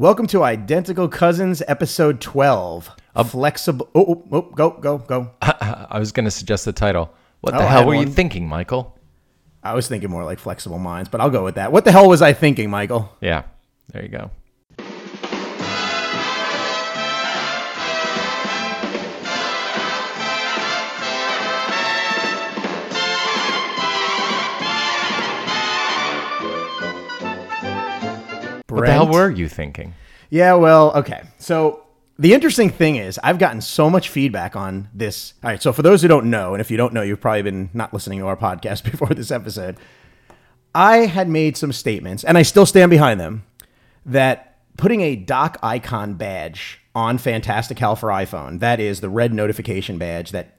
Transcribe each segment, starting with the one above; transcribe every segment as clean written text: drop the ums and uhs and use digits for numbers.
Welcome to Identical Cousins, episode 12. Go. I was going to suggest the title. What the hell were you thinking, Michael? I was thinking more like Flexible Minds, but I'll go with that. What the hell was I thinking, Michael? Yeah, there you go. What the hell were you thinking? Yeah, well, okay. So the interesting thing is I've gotten so much feedback on this. All right, so for those who don't know, and if you don't know, you've probably been not listening to our podcast before this episode. I had made some statements, and I still stand behind them, that putting a doc icon badge on Fantastical for iPhone, that is the red notification badge that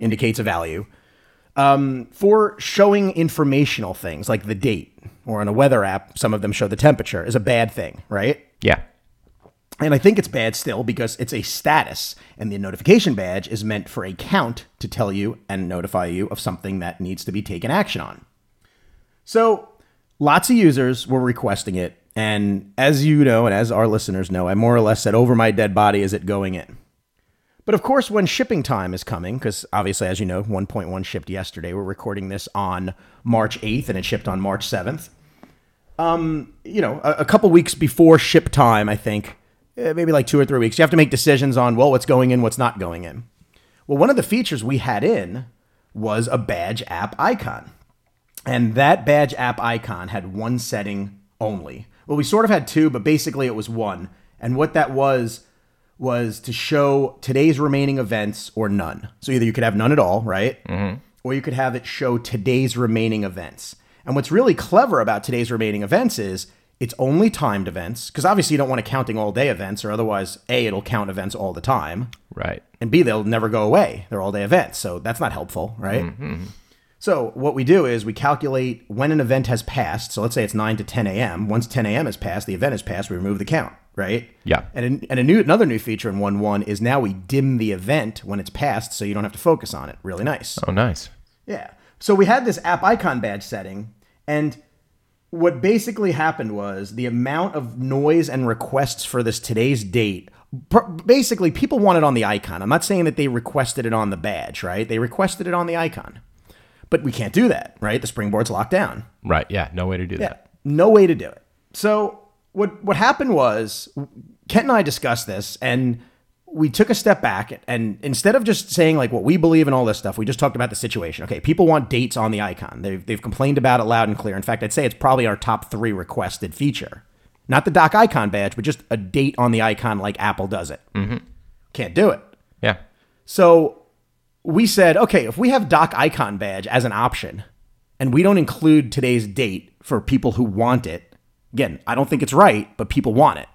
indicates a value, for showing informational things like the date. Or on a weather app, some of them show the temperature, is a bad thing, right? Yeah. And I think it's bad still because it's a status, and the notification badge is meant for a count to tell you and notify you of something that needs to be taken action on. So lots of users were requesting it, and as you know, and as our listeners know, I more or less said, over my dead body is it going in. But of course, when shipping time is coming, because obviously, as you know, 1.1 shipped yesterday. We're recording this on March 8th, and it shipped on March 7th. A couple weeks before ship time, I think, maybe like 2 or 3 weeks, you have to make decisions on, well, what's going in, what's not going in. Well, one of the features we had in was a badge app icon. And that badge app icon had one setting only. Well, we sort of had two, but basically it was one. And what that was to show today's remaining events or none. So either you could have none at all, right? Mm-hmm. Or you could have it show today's remaining events. And what's really clever about today's remaining events is it's only timed events, because obviously you don't want it counting all day events, or otherwise, A, it'll count events all the time. Right. And B, they'll never go away. They're all day events. So that's not helpful, right? Mm-hmm. So what we do is we calculate when an event has passed. So let's say it's 9 to 10 a.m. Once 10 a.m. is passed, the event is passed, we remove the count. Right? Yeah. And another new feature in 1.1 is now we dim the event when it's passed, so you don't have to focus on it. Really nice. Oh, nice. Yeah. So we had this app icon badge setting, and what basically happened was the amount of noise and requests for this today's date, basically people want it on the icon. I'm not saying that they requested it on the badge, right? They requested it on the icon. But we can't do that, right? The springboard's locked down. Right. Yeah. No way to do that. No way to do it. So What happened was, Kent and I discussed this, and we took a step back, and instead of just saying like what we believe and all this stuff, we just talked about the situation. Okay, people want dates on the icon. They've complained about it loud and clear. In fact, I'd say it's probably our top 3 requested feature. Not the doc icon badge, but just a date on the icon like Apple does it. Mm-hmm. Can't do it. Yeah. So we said, okay, if we have doc icon badge as an option, and we don't include today's date for people who want it, again, I don't think it's right, but people want it.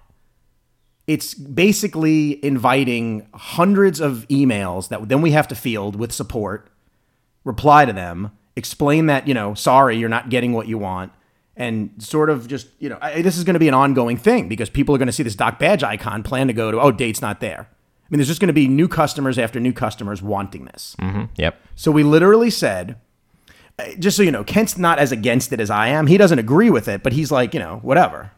It's basically inviting hundreds of emails that then we have to field with support, reply to them, explain that, sorry, you're not getting what you want, and sort of just, this is going to be an ongoing thing because people are going to see this doc badge icon plan to go to, oh, date's not there. I mean, there's just going to be new customers after new customers wanting this. Mm-hmm. Yep. So we literally said, just so you know, Kent's not as against it as I am. He doesn't agree with it, but he's like, whatever.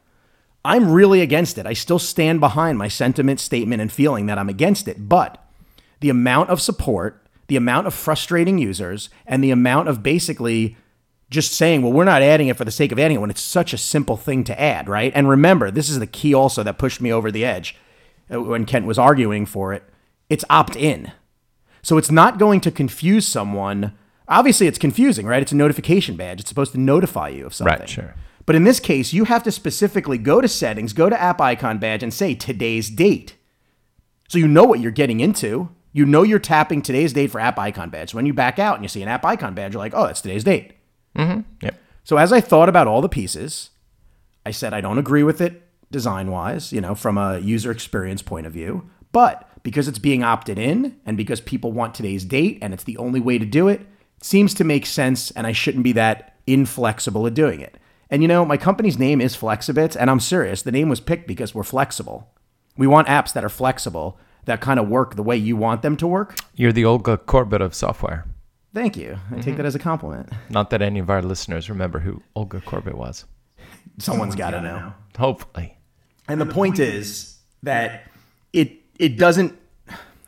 I'm really against it. I still stand behind my sentiment, statement, and feeling that I'm against it. But the amount of support, the amount of frustrating users, and the amount of basically just saying, well, we're not adding it for the sake of adding it when it's such a simple thing to add, right? And remember, this is the key also that pushed me over the edge when Kent was arguing for it. It's opt-in. So it's not going to confuse someone. Obviously, it's confusing, right? It's a notification badge. It's supposed to notify you of something. Right, sure. But in this case, you have to specifically go to settings, go to app icon badge, and say today's date. So you know what you're getting into. You know you're tapping today's date for app icon badge. So when you back out and you see an app icon badge, you're like, oh, that's today's date. Mm-hmm. Yep. So as I thought about all the pieces, I said I don't agree with it design-wise, from a user experience point of view. But because it's being opted in and because people want today's date and it's the only way to do it, seems to make sense, and I shouldn't be that inflexible at doing it. And my company's name is Flexibits, and I'm serious. The name was picked because we're flexible. We want apps that are flexible, that kind of work the way you want them to work. You're the Olga Korbut of software. Thank you. I take that as a compliment. Not that any of our listeners remember who Olga Korbut was. Someone's got to know. Hopefully. And the point is that it doesn't,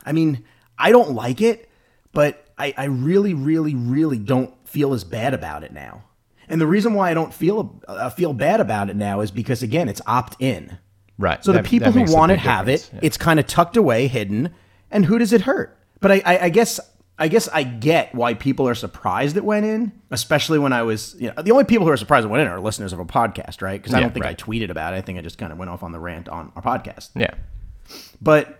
I mean, I don't like it, but I really, really, really don't feel as bad about it now. And the reason why I don't feel bad about it now is because, again, it's opt-in. Right. So the people who want it have it. Yeah. It's kind of tucked away, hidden. And who does it hurt? But I guess I get why people are surprised it went in, especially when I was, you know, the only people who are surprised it went in are listeners of a podcast, right? Because I don't think I tweeted about it. I think I just kind of went off on the rant on our podcast. Yeah. But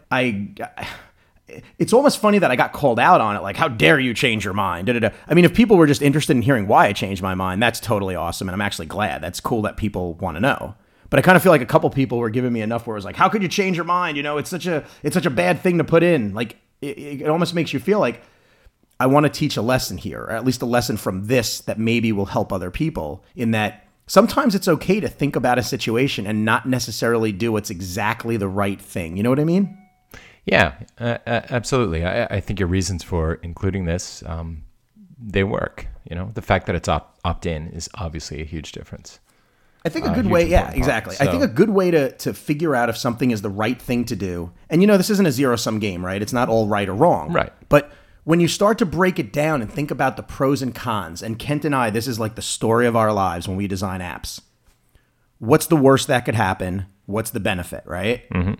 it's almost funny that I got called out on it. Like, how dare you change your mind? I mean, if people were just interested in hearing why I changed my mind, that's totally awesome. And I'm actually glad. That's cool that people want to know. But I kind of feel like a couple people were giving me enough where it was like, how could you change your mind? You know, it's such a bad thing to put in. Like, it almost makes you feel like, I want to teach a lesson here, or at least a lesson from this that maybe will help other people, in that sometimes it's okay to think about a situation and not necessarily do what's exactly the right thing. You know what I mean? Yeah, absolutely. I think your reasons for including this, they work. You know, the fact that it's opt-in is obviously a huge difference. I think a good way, yeah, exactly. So I think a good way to figure out if something is the right thing to do, and you know, this isn't a zero-sum game, right? It's not all right or wrong. Right. But when you start to break it down and think about the pros and cons, and Kent and I, this is like the story of our lives when we design apps. What's the worst that could happen? What's the benefit, right? Mm-hmm.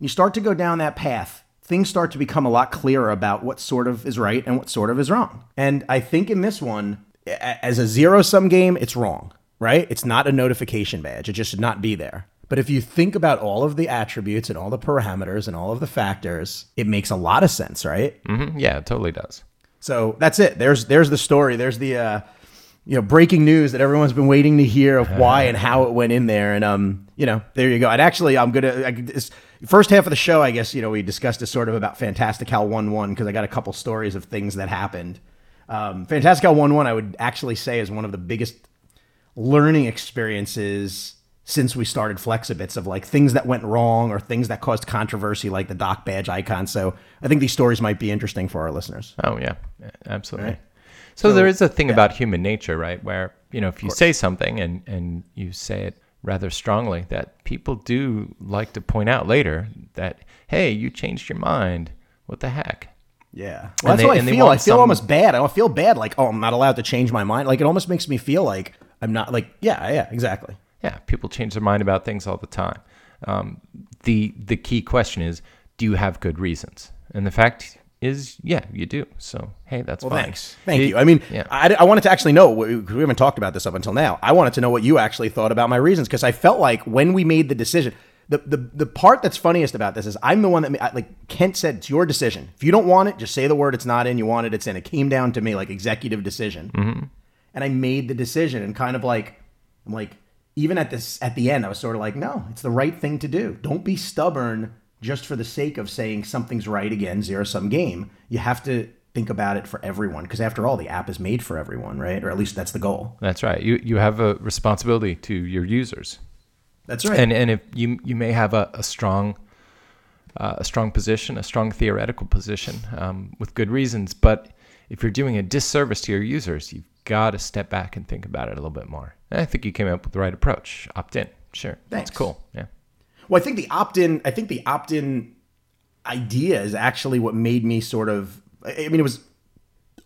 You start to go down that path, things start to become a lot clearer about what sort of is right and what sort of is wrong. And I think in this one, as a zero-sum game, it's wrong, right? It's not a notification badge. It just should not be there. But if you think about all of the attributes and all the parameters and all of the factors, it makes a lot of sense, right? Mm-hmm. Yeah, it totally does. So that's it. There's the story. There's the breaking news that everyone's been waiting to hear of why and how it went in there. And there you go. And actually, first half of the show, I guess, you know, we discussed this sort of about Fantastical 1-1 because I got a couple stories of things that happened. Fantastical 1-1, I would actually say, is one of the biggest learning experiences since we started Flexibits, of like things that went wrong or things that caused controversy, like the doc badge icon. So I think these stories might be interesting for our listeners. Oh, yeah, absolutely. Right. So there is a thing about human nature, right? Where, you know, if you say something and you say it rather strongly, that people do like to point out later that, hey, you changed your mind. What the heck? Yeah. Well, that's what I feel. I feel almost bad. I feel bad. Like, oh, I'm not allowed to change my mind. Like, it almost makes me feel like I'm not, like, yeah, exactly. Yeah. People change their mind about things all the time. The key question is, do you have good reasons? And the fact is, yeah, you do. So, hey, that's fine. Thanks. Thank you. I mean, yeah. I wanted to actually know, because we haven't talked about this up until now. I wanted to know what you actually thought about my reasons, because I felt like when we made the decision, the part that's funniest about this is I'm the one that, like Kent said, it's your decision. If you don't want it, just say the word. It's not in. You want it, it's in. It came down to me, like executive decision. Mm-hmm. And I made the decision, and kind of like, I'm like, even at the end, I was sort of like, no, it's the right thing to do. Don't be stubborn just for the sake of saying something's right. Again, zero-sum game. You have to think about it for everyone, because after all, the app is made for everyone, right? Or at least that's the goal. That's right. You have a responsibility to your users. That's right. And if you may have a strong position, a strong theoretical position, with good reasons, but if you're doing a disservice to your users, you've got to step back and think about it a little bit more. And I think you came up with the right approach. Opt in. Sure. Thanks. That's cool. Yeah. Well, I think the opt-in idea is actually what made me sort of, I mean, it was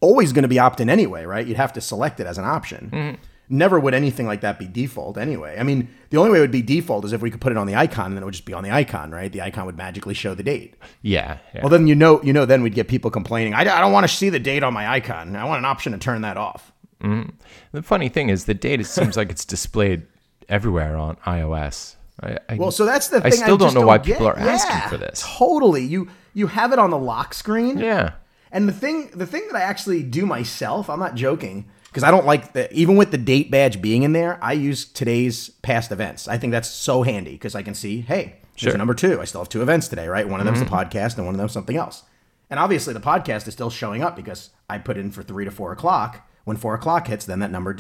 always going to be opt-in anyway, right? You'd have to select it as an option. Mm-hmm. Never would anything like that be default anyway. I mean, the only way it would be default is if we could put it on the icon, and then it would just be on the icon, right? The icon would magically show the date. Yeah. Well, then, you know, then we'd get people complaining, I don't want to see the date on my icon. I want an option to turn that off. Mm-hmm. The funny thing is the date, it seems like it's displayed everywhere on iOS. So that's the thing. I still don't know why people are asking for this. Totally. You have it on the lock screen. Yeah. And the thing that I actually do myself, I'm not joking, because I don't like that. Even with the date badge being in there, I use today's past events. I think that's so handy because I can see, hey, there's number 2. I still have 2 events today, right? One of them's the podcast and one of them's something else. And obviously the podcast is still showing up because I put in for 3 to 4 o'clock. When 4 o'clock hits, then that number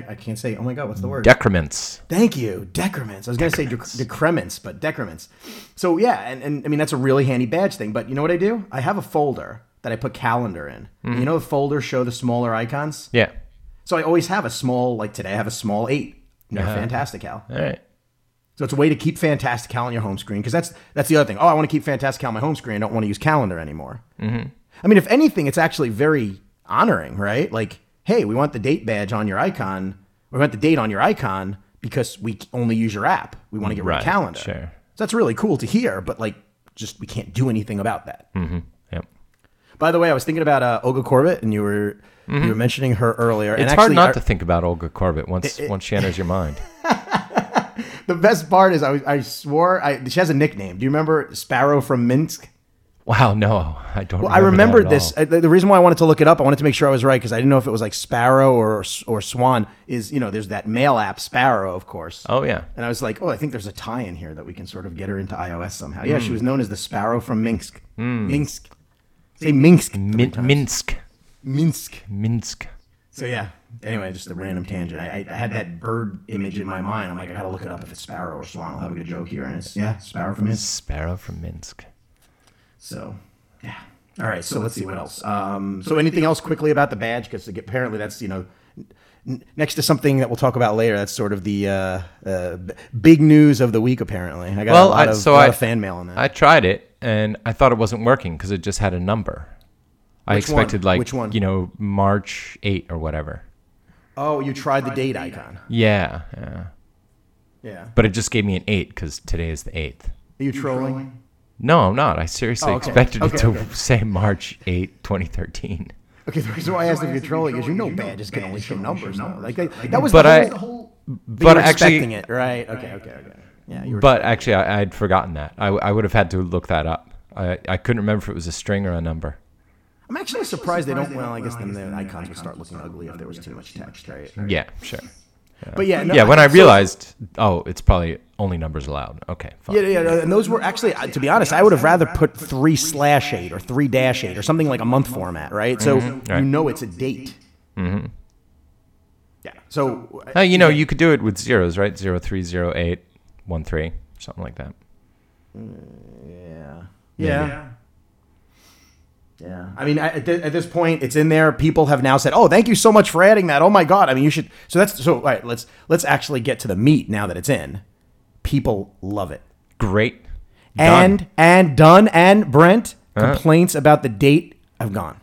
I can't say. Oh my God, what's the word? Decrements. Thank you, decrements. I was going to say decrements, but decrements. So yeah, and I mean that's a really handy badge thing. But you know what I do? I have a folder that I put calendar in. Mm-hmm. You know, the folders show the smaller icons. Yeah. So I always have a small, like today I have a small 8. Fantastical. All right. So it's a way to keep Fantastical on your home screen, because that's the other thing. Oh, I want to keep Fantastical on my home screen. I don't want to use Calendar anymore. Mm-hmm. I mean, if anything, it's actually very honoring, right? Like, hey, we want the date badge on your icon. We want the date on your icon because we only use your app. We want to get rid of Calendar. Sure. So that's really cool to hear, but like, just we can't do anything about that. Mm-hmm. Yep. By the way, I was thinking about Olga Korbut, and you were mentioning her earlier. It's and hard not to think about Olga Korbut once she enters your mind. The best part is I swore she has a nickname. Do you remember Sparrow from Minsk? Wow, no, I don't. Well, I remembered this. The reason why I wanted to look it up, I wanted to make sure I was right, because I didn't know if it was like Sparrow or Swan. Is, you know, there's that mail app Sparrow, of course. Oh yeah. And I was like, oh, I think there's a tie in here that we can sort of get her into iOS somehow. Yeah, she was known as the Sparrow from Minsk. Mm. Minsk. Say Minsk. Minsk. So yeah. Anyway, just a random tangent. I had that bird image in my mind. I'm like, I gotta look it up if it's Sparrow or Swan. I'll have a good joke here. And it's Sparrow from Minsk. Sparrow from Minsk. So, yeah. All right. So let's see what else. So anything else quickly about the badge? Because apparently that's, you know, next to something that we'll talk about later. That's sort of the big news of the week. Apparently, I got a lot of fan mail on that. I tried it and I thought it wasn't working because it just had a number. Which I expected you know, March 8 or whatever. Oh, you tried the date icon. Yeah. But it just gave me an 8 because today is the 8th. Are you trolling? No, I'm not. I seriously expected it to say March 8, 2013. Okay, the reason why I asked if you're trolling is, you know, badges can only show numbers now. Like, that was the whole. But actually, expecting it, right? Okay. Yeah. Actually, I'd forgotten that. I would have had to look that up. I couldn't remember if it was a string or a number. I'm actually surprised they don't. Well, I guess then the icons would start looking ugly if there was too much text, right? Yeah, sure. But yeah, no, when I realized, it's probably only numbers allowed. Okay, fine. Yeah, and those were actually, to be honest, I would have rather put 3/8 or 3-8 or something like a month format, right? So you know it's a date. Mm-hmm. Yeah. So you know, you could do it with zeros, right? 0 3 0 8 1 3, something like that. Yeah. Yeah. I mean, at this point, it's in there. People have now said, "Oh, thank you so much for adding that. Oh my God." I mean, you should. So all right, let's actually get to the meat now that it's in. People love it. Great. And Brent, complaints about the date have gone.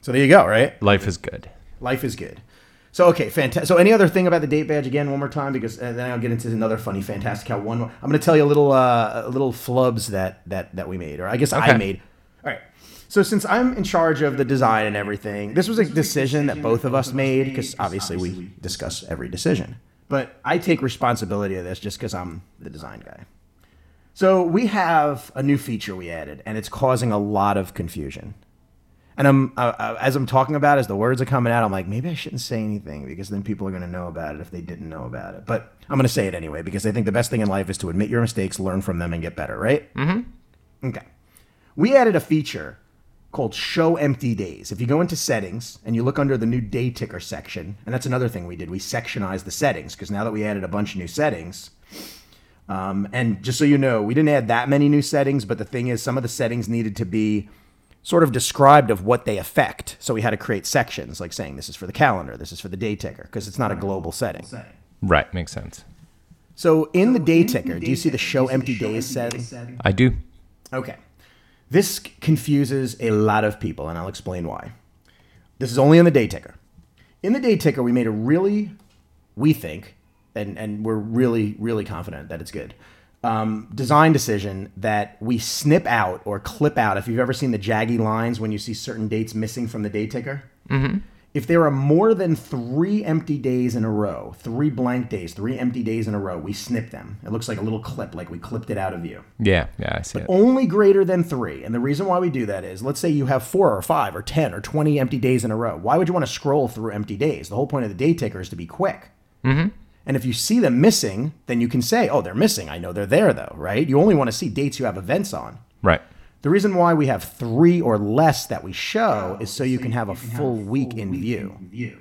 So there you go, right? Life is good. So, okay, fantastic. So, any other thing about the date badge again, one more time, because then I'll get into another funny Fantastical one. I'm going to tell you a little flubs that we made, or I guess I made. All right. So, since I'm in charge of the design and everything, this was a decision that both of us made, because obviously we discuss every decision. But I take responsibility of this just because I'm the design guy. So, we have a new feature we added, and it's causing a lot of confusion. And as I'm talking about it, as the words are coming out, I'm like, maybe I shouldn't say anything because then people are going to know about it if they didn't know about it. But I'm going to say it anyway because I think the best thing in life is to admit your mistakes, learn from them, and get better, right? Mm-hmm. Okay. We added a feature called Show Empty Days. If you go into Settings and you look under the new Day Ticker section, and that's another thing we did. We sectionized the settings because now that we added a bunch of new settings... and just so you know, we didn't add that many new settings, but the thing is some of the settings needed to be sort of described of what they affect. So we had to create sections, like saying this is for the calendar, this is for the day ticker, because it's not a global setting. Right, makes sense. So in the day ticker, do you see the show empty days setting? I do. Okay. This confuses a lot of people, and I'll explain why. This is only in the day ticker. In the day ticker, we made a really, we think, and we're really, really confident that it's good, design decision that we snip out or clip out. If you've ever seen the jaggy lines when you see certain dates missing from the day ticker, mm-hmm. If there are more than 3 empty days in a row, 3 blank days, 3 empty days in a row, we snip them. It looks like a little clip, like we clipped it out of view. Yeah, I see. But only greater than 3. And the reason why we do that is, let's say you have 4 or 5 or 10 or 20 empty days in a row. Why would you want to scroll through empty days? The whole point of the day ticker is to be quick. Mm-hmm. And if you see them missing, then you can say, oh, they're missing. I know they're there, though, right? You only want to see dates you have events on. Right. The reason why we have 3 or less that we show is so you can have a full week in view.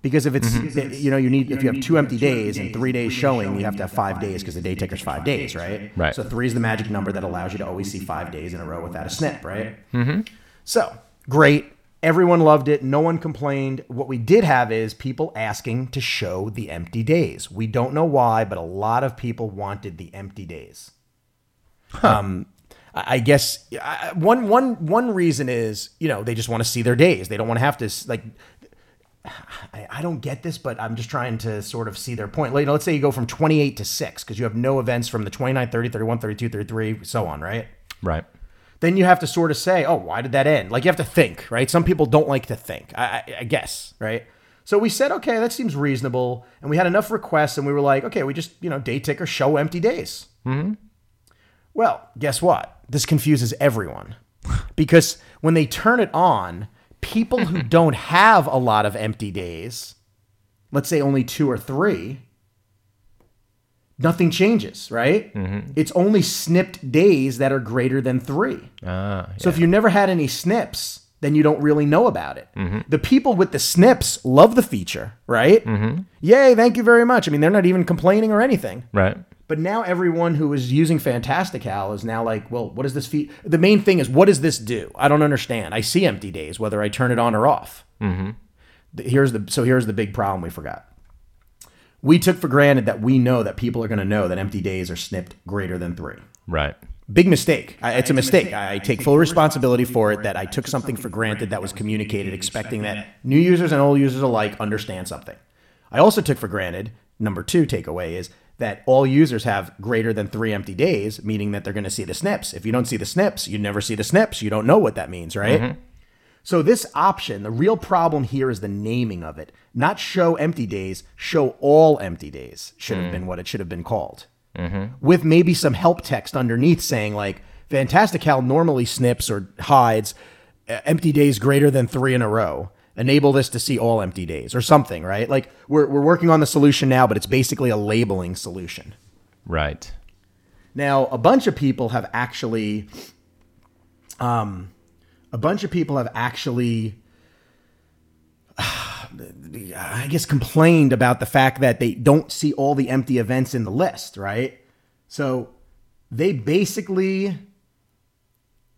Because if it's, mm-hmm. you know, you need, if you have 2 empty days and 3 days showing, you have to have 5 days because the day ticker's 5 days, right? Right. So 3 is the magic number that allows you to always see 5 days in a row without a snip, right? Mm-hmm. So, great. Everyone loved it. No one complained. What we did have is people asking to show the empty days. We don't know why, but a lot of people wanted the empty days. I guess one reason is, you know, they just want to see their days. They don't want to have to, like, I don't get this, but I'm just trying to sort of see their point. Like, you know, let's say you go from 28 to 6 because you have no events from the 29, 30, 31, 32, 33, so on, right? Right. Then you have to sort of say, oh, why did that end? Like, you have to think, right? Some people don't like to think, I guess, right? So we said, okay, that seems reasonable. And we had enough requests and we were like, okay, we just, you know, day ticker, show empty days. Mm-hmm. Well, guess what? This confuses everyone because when they turn it on, people who don't have a lot of empty days, let's say only 2 or 3, nothing changes, right? Mm-hmm. It's only snipped days that are greater than 3. Ah, yeah. So if you never had any snips, then you don't really know about it. Mm-hmm. The people with the snips love the feature, right? Mm-hmm. Yay, thank you very much. I mean, they're not even complaining or anything. Right. But now everyone who is using Fantastical is now like, well, what does this the main thing is, what does this do? I don't understand. I see empty days, whether I turn it on or off. Mm-hmm. Here's the big problem we forgot. We took for granted that we know that people are going to know that empty days are snipped greater than 3. Right. Big mistake. It's a mistake. I take full responsibility for it that I took something for granted that was communicated, expecting that new users and old users alike understand something. I also took for granted, number 2 takeaway is that all users have greater than 3 empty days, meaning that they're going to see the snips. If you don't see the snips, you never see the snips. You don't know what that means, right? Mm-hmm. So this option, the real problem here is the naming of it. Not show empty days, show all empty days should have been what it should have been called. Mm-hmm. With maybe some help text underneath saying like, Fantastical normally snips or hides empty days greater than 3 in a row. Enable this to see all empty days or something, right? Like we're working on the solution now, but it's basically a labeling solution. Right. Now, a bunch of people have actually, I guess, complained about the fact that they don't see all the empty events in the list, right? So they basically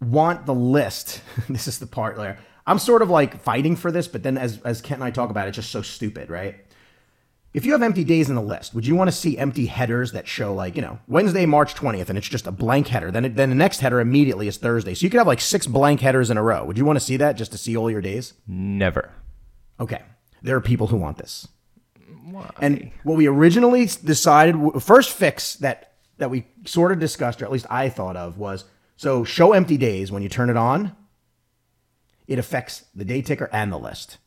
want the list. This is the part where I'm sort of like fighting for this, but then as Kent and I talk about it, it's just so stupid, right? If you have empty days in the list, would you want to see empty headers that show like, you know, Wednesday, March 20th, and it's just a blank header? Then the next header immediately is Thursday. So you could have like 6 blank headers in a row. Would you want to see that just to see all your days? Never. Okay. There are people who want this. Why? And what we originally decided, first fix that we sort of discussed, or at least I thought of, was so show empty days when you turn it on. It affects the day ticker and the list.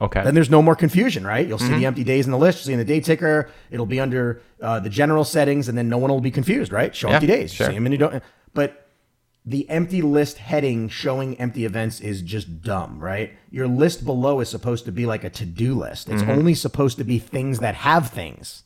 Okay. Then there's no more confusion, right? You'll see the empty days in the list. You'll see in the day ticker. It'll be under the general settings, and then no one will be confused, right? Show empty days. Sure. You see them and you don't. But the empty list heading showing empty events is just dumb, right? Your list below is supposed to be like a to-do list. It's only supposed to be things that have things.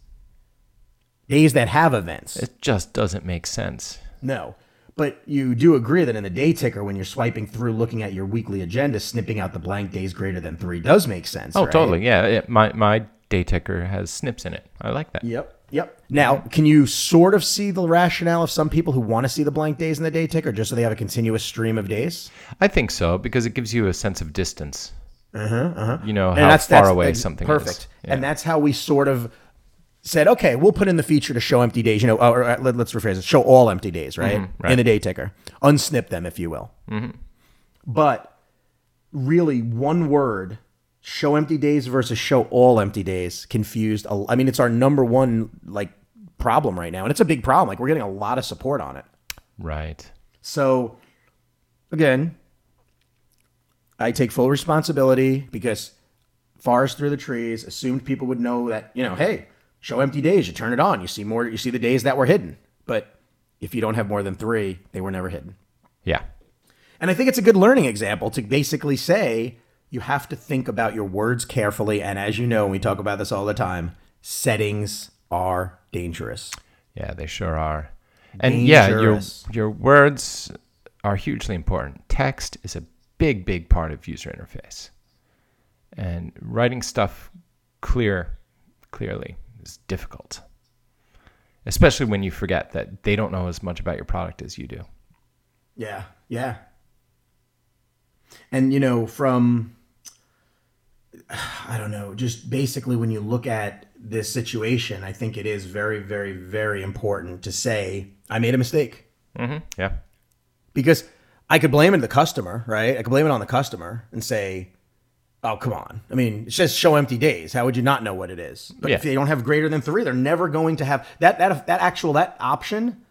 Days that have events. It just doesn't make sense. No. But you do agree that in the day ticker, when you're swiping through, looking at your weekly agenda, snipping out the blank days greater than 3 does make sense. Oh, right? Totally. Yeah. My day ticker has snips in it. I like that. Yep. Now, can you sort of see the rationale of some people who want to see the blank days in the day ticker just so they have a continuous stream of days? I think so, because it gives you a sense of distance. You know, and how far away something is. Perfect. Yeah. And that's how we sort of said, okay, we'll put in the feature to show empty days, you know, or let's rephrase it, show all empty days, right? Right. In the day ticker. Unsnip them, if you will. But really, one word, show empty days versus show all empty days, confused. I mean, it's our number one, like, problem right now. And it's a big problem. Like, we're getting a lot of support on it. Right. So, again, I take full responsibility because forest through the trees, assumed people would know that, you know, hey, show empty days. You turn it on. You see more. You see the days that were hidden. But if you don't have more than 3, they were never hidden. Yeah. And I think it's a good learning example to basically say you have to think about your words carefully. And as you know, we talk about this all the time. Settings are dangerous. Yeah, they sure are. And dangerous. Yeah, your words are hugely important. Text is a big, big part of user interface. And writing stuff clearly. Is difficult, especially when you forget that they don't know as much about your product as you do. Yeah. And, you know, from, I don't know, just basically when you look at this situation, I think it is very, very, very important to say, I made a mistake. Mm-hmm. Yeah. Because I could blame it on the customer, right? I could blame it on the customer and say, oh, come on. I mean, it's just show empty days. How would you not know what it is? But if they don't have greater than three, they're never going to have that option.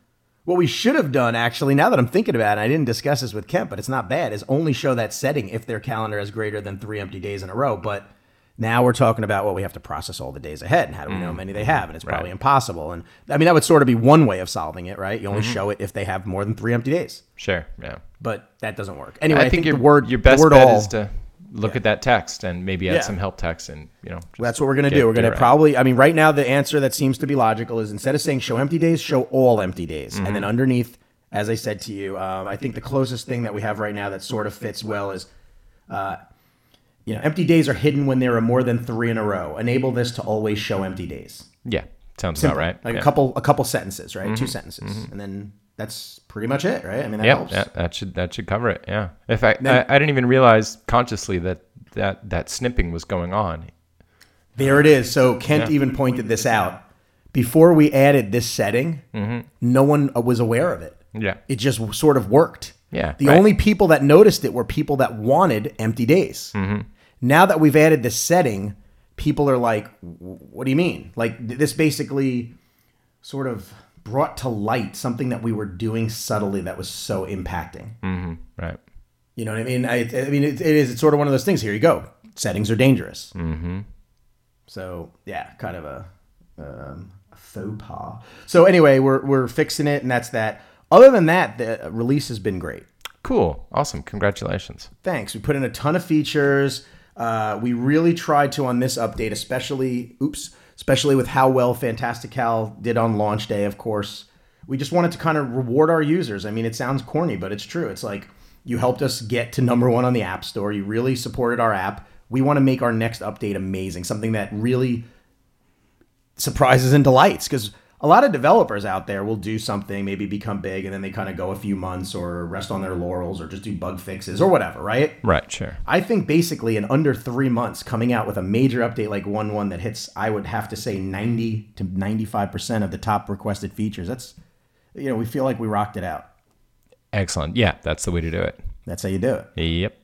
What we should have done, actually, now that I'm thinking about it, and I didn't discuss this with Kent, but it's not bad, is only show that setting if their calendar has greater than 3 empty days in a row. But now we're talking about, well, we have to process all the days ahead, and how do we know how many they have? And it's probably impossible. And I mean, that would sort of be one way of solving it, right? You only show it if they have more than 3 empty days. Sure, yeah. But that doesn't work. Anyway, I think your best bet is to look at that text and maybe add some help text, and you know, that's what we're going to do. We're going to probably, I mean, right now the answer that seems to be logical is, instead of saying show empty days, show all empty days. Mm-hmm. And then underneath, as I said to you, I think the closest thing that we have right now that sort of fits well is, you know, empty days are hidden when there are more than 3 in a row. Enable this to always show empty days. Yeah, sounds about right. Like a couple sentences, right? Mm-hmm. 2 sentences, mm-hmm. and then that's pretty much it, right? I mean, that helps. Yeah, that should cover it. Yeah. In fact, I didn't even realize consciously that snipping was going on. There it is. So Kent even pointed this out. Before we added this setting, mm-hmm. no one was aware of it. Yeah, it just sort of worked. Yeah. The only people that noticed it were people that wanted empty days. Mm-hmm. Now that we've added the setting, people are like, what do you mean? Like, this basically sort of brought to light something that we were doing subtly that was so impacting. Mm-hmm. Right. You know what I mean? I mean, it's sort of one of those things. Here you go. Settings are dangerous. Mm-hmm. So, yeah, kind of a faux pas. So, anyway, we're fixing it, and that's that. Other than that, the release has been great. Cool. Awesome. Congratulations. Thanks. We put in a ton of features. We really tried to, on this update, especially with how well Fantastical did on launch day, of course. We just wanted to kind of reward our users. I mean, it sounds corny, but it's true. It's like, you helped us get to #1 on the App Store. You really supported our app. We want to make our next update amazing, something that really surprises and delights, because a lot of developers out there will do something, maybe become big, and then they kind of go a few months or rest on their laurels or just do bug fixes or whatever, right? Right, sure. I think basically in under 3 months, coming out with a major update like 1.1 that hits, I would have to say, 90 to 95% of the top requested features, that's, you know, we feel like we rocked it out. Excellent. Yeah, that's the way to do it. That's how you do it. Yep.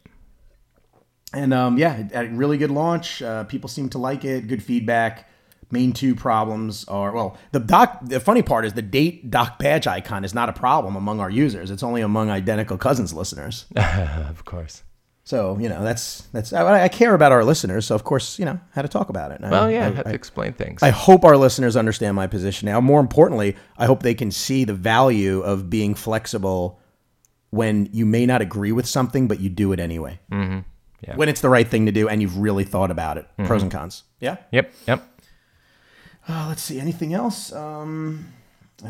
And a really good launch. People seem to like it. Good feedback. Main 2 problems are, well, the funny part is the date doc badge icon is not a problem among our users. It's only among Identical Cousins listeners. Of course. So, you know, I care about our listeners. So, of course, you know, how to talk about it. I have to explain things. I hope our listeners understand my position now. More importantly, I hope they can see the value of being flexible when you may not agree with something, but you do it anyway. Mm-hmm. Yeah. When it's the right thing to do and you've really thought about it. Mm-hmm. Pros and cons. Yeah? Yep. Let's see. Anything else? I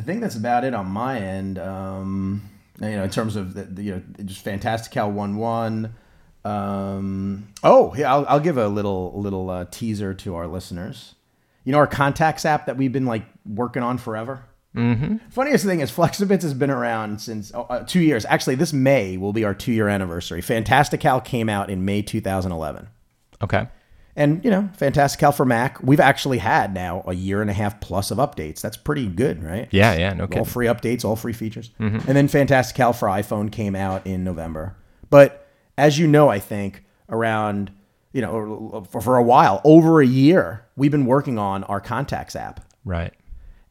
think that's about it on my end. You know, in terms of just Fantastical 1.1. I'll give a little teaser to our listeners. You know, our contacts app that we've been like working on forever. Mm-hmm. Funniest thing is, Flexibits has been around since 2 years. Actually, this May will be our 2-year anniversary. Fantastical came out in May 2011. Okay. And, you know, Fantastical for Mac, we've actually had now a 1.5 years plus of updates. That's pretty good, right? Yeah, no kidding. All free updates, all free features. Mm-hmm. And then Fantastical for iPhone came out in November. But as you know, I think around, you know, for a while, over a year, we've been working on our contacts app. Right.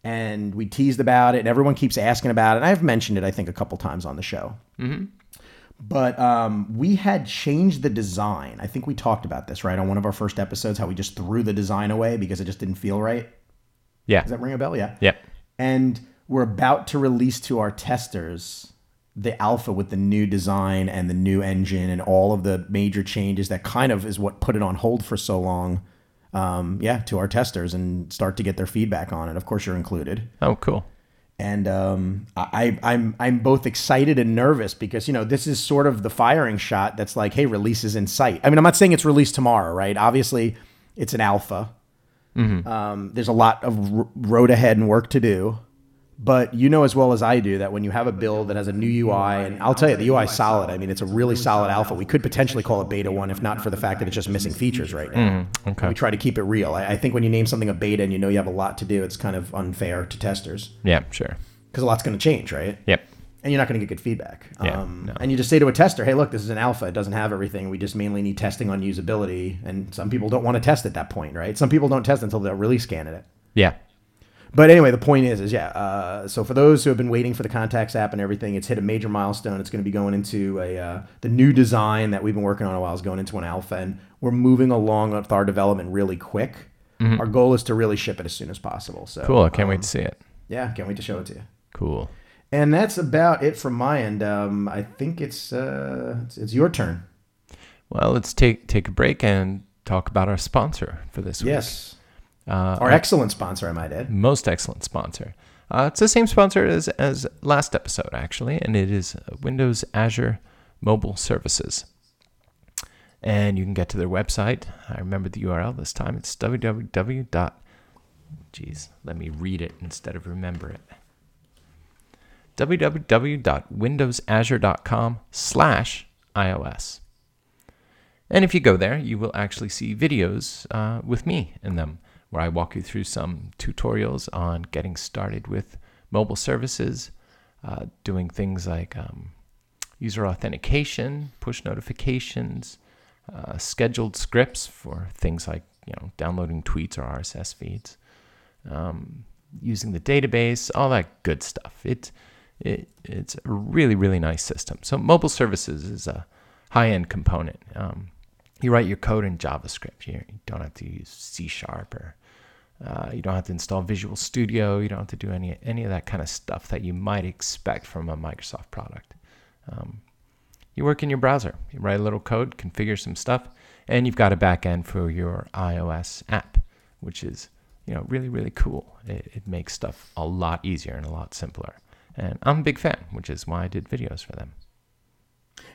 And we teased about it, and everyone keeps asking about it. And I've mentioned it, I think, a couple times on the show. Mm-hmm. But we had changed the design. I think we talked about this, right, on one of our first episodes, how we just threw the design away because it just didn't feel right. Yeah. Does that ring a bell? Yeah. Yeah. And we're about to release to our testers the alpha with the new design and the new engine and all of the major changes that kind of is what put it on hold for so long, to our testers, and start to get their feedback on it. Of course, you're included. Oh, cool. And I'm both excited and nervous because, you know, this is sort of the firing shot that's like, hey, release is in sight. I mean, I'm not saying it's released tomorrow, right? Obviously, it's an alpha. Mm-hmm. There's a lot of road ahead and work to do. But you know as well as I do that when you have a build that has a new UI, and I'll tell you, the UI is solid. I mean, it's a really solid alpha. We could potentially call it beta one if not for the fact that it's just missing features right now. Okay. We try to keep it real. I think when you name something a beta and you know you have a lot to do, it's kind of unfair to testers. Yeah, sure. Because a lot's going to change, right? Yep. And you're not going to get good feedback. Yeah, no. And you just say to a tester, hey, look, this is an alpha. It doesn't have everything. We just mainly need testing on usability. And some people don't want to test at that point, right? Some people don't test until they're release candidate. Yeah. But anyway, the point is so for those who have been waiting for the Contacts app and everything, it's hit a major milestone. It's going to be going into the new design that we've been working on a while is going into an alpha. And we're moving along with our development really quick. Mm-hmm. Our goal is to really ship it as soon as possible. So cool. I can't wait to see it. Yeah. Can't wait to show it to you. Cool. And that's about it from my end. I think it's your turn. Well, let's take a break and talk about our sponsor for this week. Yes. Our excellent sponsor, I might add. Most excellent sponsor. It's the same sponsor as last episode, actually, and it is Windows Azure Mobile Services. And you can get to their website. I remember the URL this time. It's www.windowsazure.com/iOS. And if you go there, you will actually see videos with me in them, where I walk you through some tutorials on getting started with mobile services, doing things like user authentication, push notifications, scheduled scripts for things like downloading tweets or RSS feeds, using the database, all that good stuff. It's a really, really nice system. So mobile services is a high-end component. You write your code in JavaScript. You don't have to use C# or you don't have to install Visual Studio. You don't have to do any of that kind of stuff that you might expect from a Microsoft product. You work in your browser. You write a little code, configure some stuff, and you've got a back end for your iOS app, which is really, really cool. It makes stuff a lot easier and a lot simpler. And I'm a big fan, which is why I did videos for them.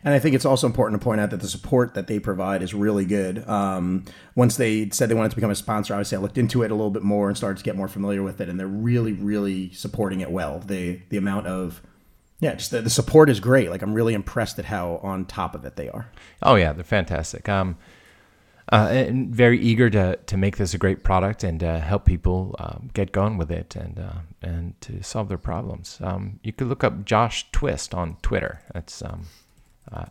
And I think it's also important to point out that the support that they provide is really good. Once they said they wanted to become a sponsor, obviously I looked into it a little bit more and started to get more familiar with it. And they're really, really supporting it well. The amount of, just the support is great. Like, I'm really impressed at how on top of it they are. Oh, yeah, they're fantastic. And very eager to make this a great product and help people get going with it and to solve their problems. You could look up Josh Twist on Twitter. That's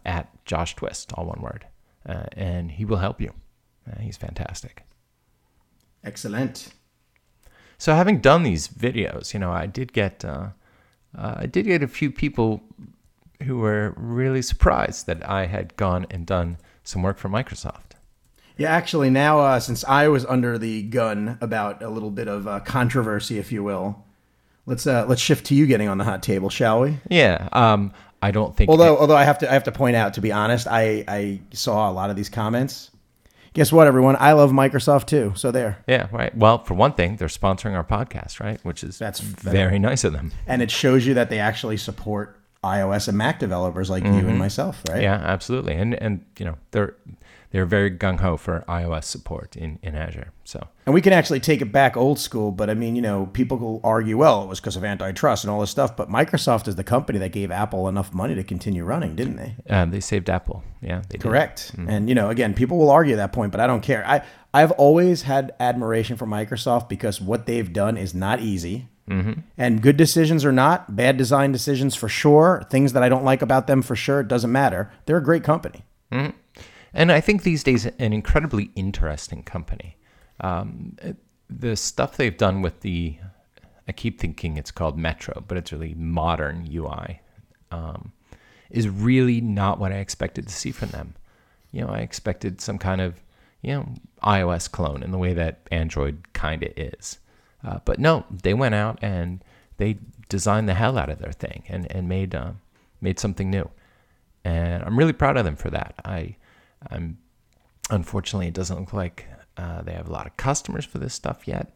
at Josh Twist, all one word. And he will help you. He's fantastic. Excellent. So having done these videos, I did get a few people who were really surprised that I had gone and done some work for Microsoft. Yeah, actually, now since I was under the gun about a little bit of controversy, if you will, let's shift to you getting on the hot table, shall we? Yeah, I don't think. Although I have to point out, to be honest, I saw a lot of these comments. Guess what, everyone? I love Microsoft too, so there. Yeah, right. Well, for one thing, they're sponsoring our podcast, right? Which is very nice of them, and it shows you that they actually support iOS and Mac developers like you and myself, right? Yeah, absolutely, and They're very gung-ho for iOS support in Azure. So, and we can actually take it back old school, but I mean, people will argue, well, it was because of antitrust and all this stuff, but Microsoft is the company that gave Apple enough money to continue running, didn't they? They saved Apple. Yeah, they did. Correct. Mm-hmm. And, again, people will argue that point, but I don't care. I've always had admiration for Microsoft because what they've done is not easy. Mm-hmm. And good decisions or not, bad design decisions for sure, things that I don't like about them for sure, it doesn't matter. They're a great company. Mm-hmm. And I think these days, an incredibly interesting company. The stuff they've done with I keep thinking it's called Metro, but it's really modern UI, is really not what I expected to see from them. I expected some kind of, iOS clone in the way that Android kind of is. But no, they went out and they designed the hell out of their thing and made something new. And I'm really proud of them for that. Unfortunately, it doesn't look like they have a lot of customers for this stuff yet.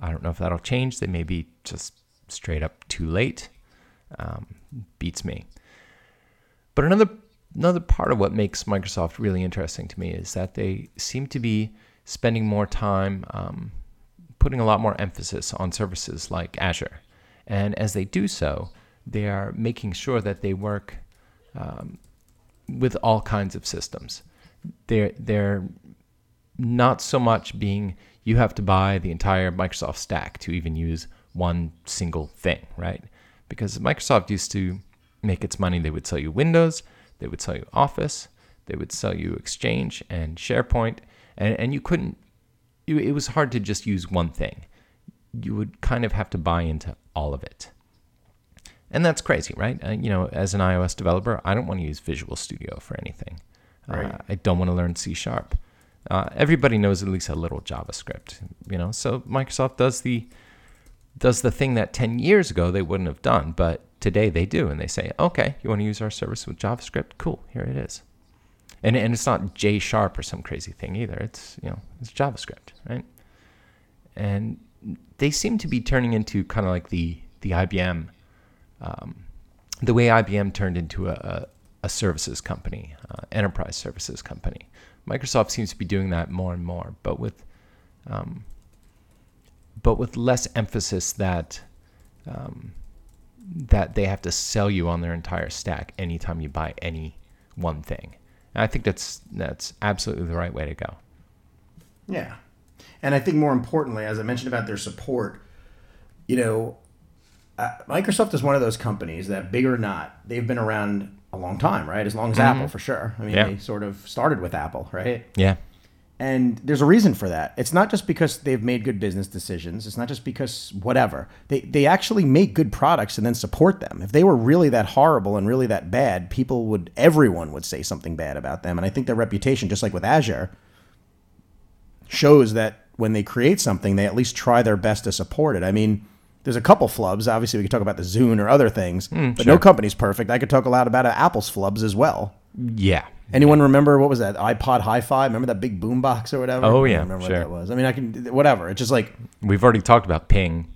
I don't know if that'll change. They may be just straight up too late. Beats me. But another part of what makes Microsoft really interesting to me is that they seem to be spending more time, putting a lot more emphasis on services like Azure And as they do so, they are making sure that they work with all kinds of systems. They're not so much being, you have to buy the entire Microsoft stack to even use one single thing, right? Because Microsoft used to make its money, they would sell you Windows, they would sell you Office, they would sell you Exchange and SharePoint, and you couldn't, it was hard to just use one thing. You would kind of have to buy into all of it. And that's crazy, right? You know, as an iOS developer, I don't want to use Visual Studio for anything. Right. I don't want to learn C#. Everybody knows at least a little JavaScript, you know? So Microsoft does the thing that 10 years ago they wouldn't have done, but today they do, and they say, okay, you want to use our service with JavaScript? Cool, here it is. And it's not J# or some crazy thing either. It's, you know, it's JavaScript, right? And they seem to be turning into kind of like the IBM, the way IBM turned into a services company, enterprise services company. Microsoft seems to be doing that more and more, but with less emphasis that they have to sell you on their entire stack anytime you buy any one thing. And I think that's absolutely the right way to go. Yeah. And I think more importantly, as I mentioned about their support, you know, Microsoft is one of those companies that, big or not, they've been around a long time, right? As long as Apple, for sure. I mean, They sort of started with Apple, right? Yeah. And there's a reason for that. It's not just because they've made good business decisions. It's not just because whatever. They actually make good products and then support them. If they were really that horrible and really that bad, everyone would say something bad about them. And I think their reputation, just like with Azure, shows that when they create something, they at least try their best to support it. I mean, there's a couple flubs. Obviously, we could talk about the Zune or other things, but sure. No company's perfect. I could talk a lot about Apple's flubs as well. Yeah. Anyone remember, what was that, iPod Hi-Fi? Remember that big boombox or whatever? Oh, yeah, I remember what that was. I mean, whatever. It's just like... We've already talked about Ping.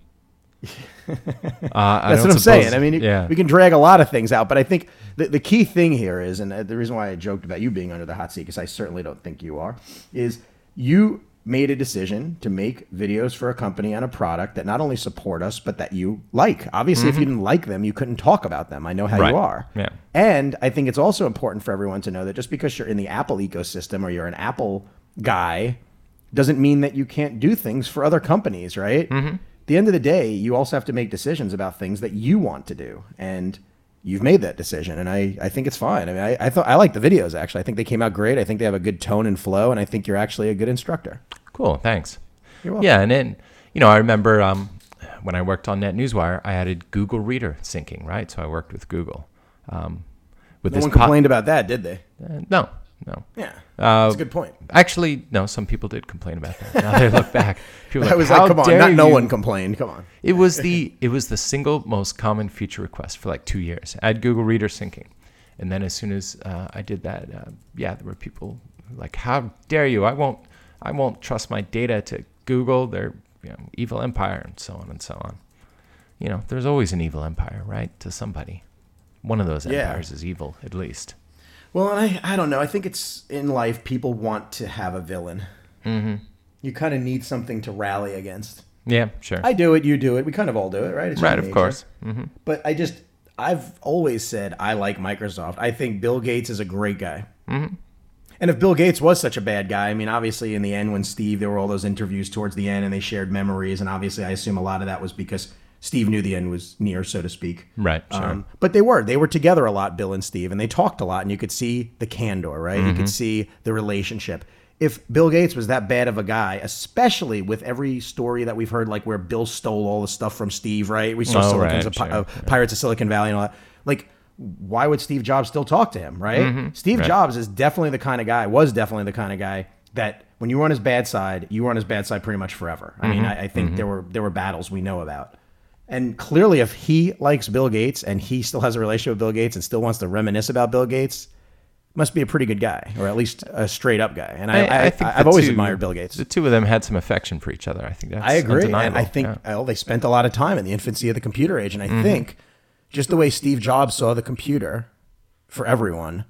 That's what I'm saying. I mean, we can drag a lot of things out, but I think the key thing here is, and the reason why I joked about you being under the hot seat, because I certainly don't think you are, is you made a decision to make videos for a company on a product that not only support us, but that you like. Obviously, if you didn't like them, you couldn't talk about them. I know how you are. Yeah. And I think it's also important for everyone to know that just because you're in the Apple ecosystem or you're an Apple guy doesn't mean that you can't do things for other companies, right? Mm-hmm. At the end of the day, you also have to make decisions about things that you want to do. And you've made that decision, and I think it's fine. I mean, I like the videos, actually. I think they came out great. I think they have a good tone and flow, and I think you're actually a good instructor. Cool, thanks. You're welcome. Yeah, and then, you know, I remember when I worked on NetNewsWire, I added Google Reader syncing, right? So I worked with Google. No one complained about that, did they? No. Yeah, that's a good point. Actually, no, some people did complain about that. Now they look back. People come on, no one complained. Come on. It was the single most common feature request for like 2 years. Add Google Reader syncing. And then as soon as I did that, there were people like, how dare you? I won't trust my data to Google. They're, you know, evil empire, and so on and so on. You know, there's always an evil empire, right? To somebody. One of those empires is evil, at least. Well, and I don't know. I think it's in life, people want to have a villain. Mm-hmm. You kind of need something to rally against. Yeah, sure. I do it, you do it. We kind of all do it, right? It's right, of course. Mm-hmm. But I've always said I like Microsoft. I think Bill Gates is a great guy. Mm-hmm. And if Bill Gates was such a bad guy, I mean, obviously in the end when there were all those interviews towards the end and they shared memories. And obviously I assume a lot of that was because Steve knew the end was near, so to speak. Right. Sure. But they were together a lot, Bill and Steve, and they talked a lot, and you could see the candor, right? Mm-hmm. You could see the relationship. If Bill Gates was that bad of a guy, especially with every story that we've heard, like where Bill stole all the stuff from Steve, right? We saw Pirates of Silicon Valley and all that. Like, why would Steve Jobs still talk to him, right? Mm-hmm. Steve Jobs is definitely the kind of guy, that when you were on his bad side, pretty much forever. I mean, I think there were battles we know about. And clearly, if he likes Bill Gates and he still has a relationship with Bill Gates and still wants to reminisce about Bill Gates, must be a pretty good guy, or at least a straight-up guy. And I've always admired Bill Gates. The two of them had some affection for each other. I think that's undeniable. And I think they spent a lot of time in the infancy of the computer age. And I think just the way Steve Jobs saw the computer for everyone,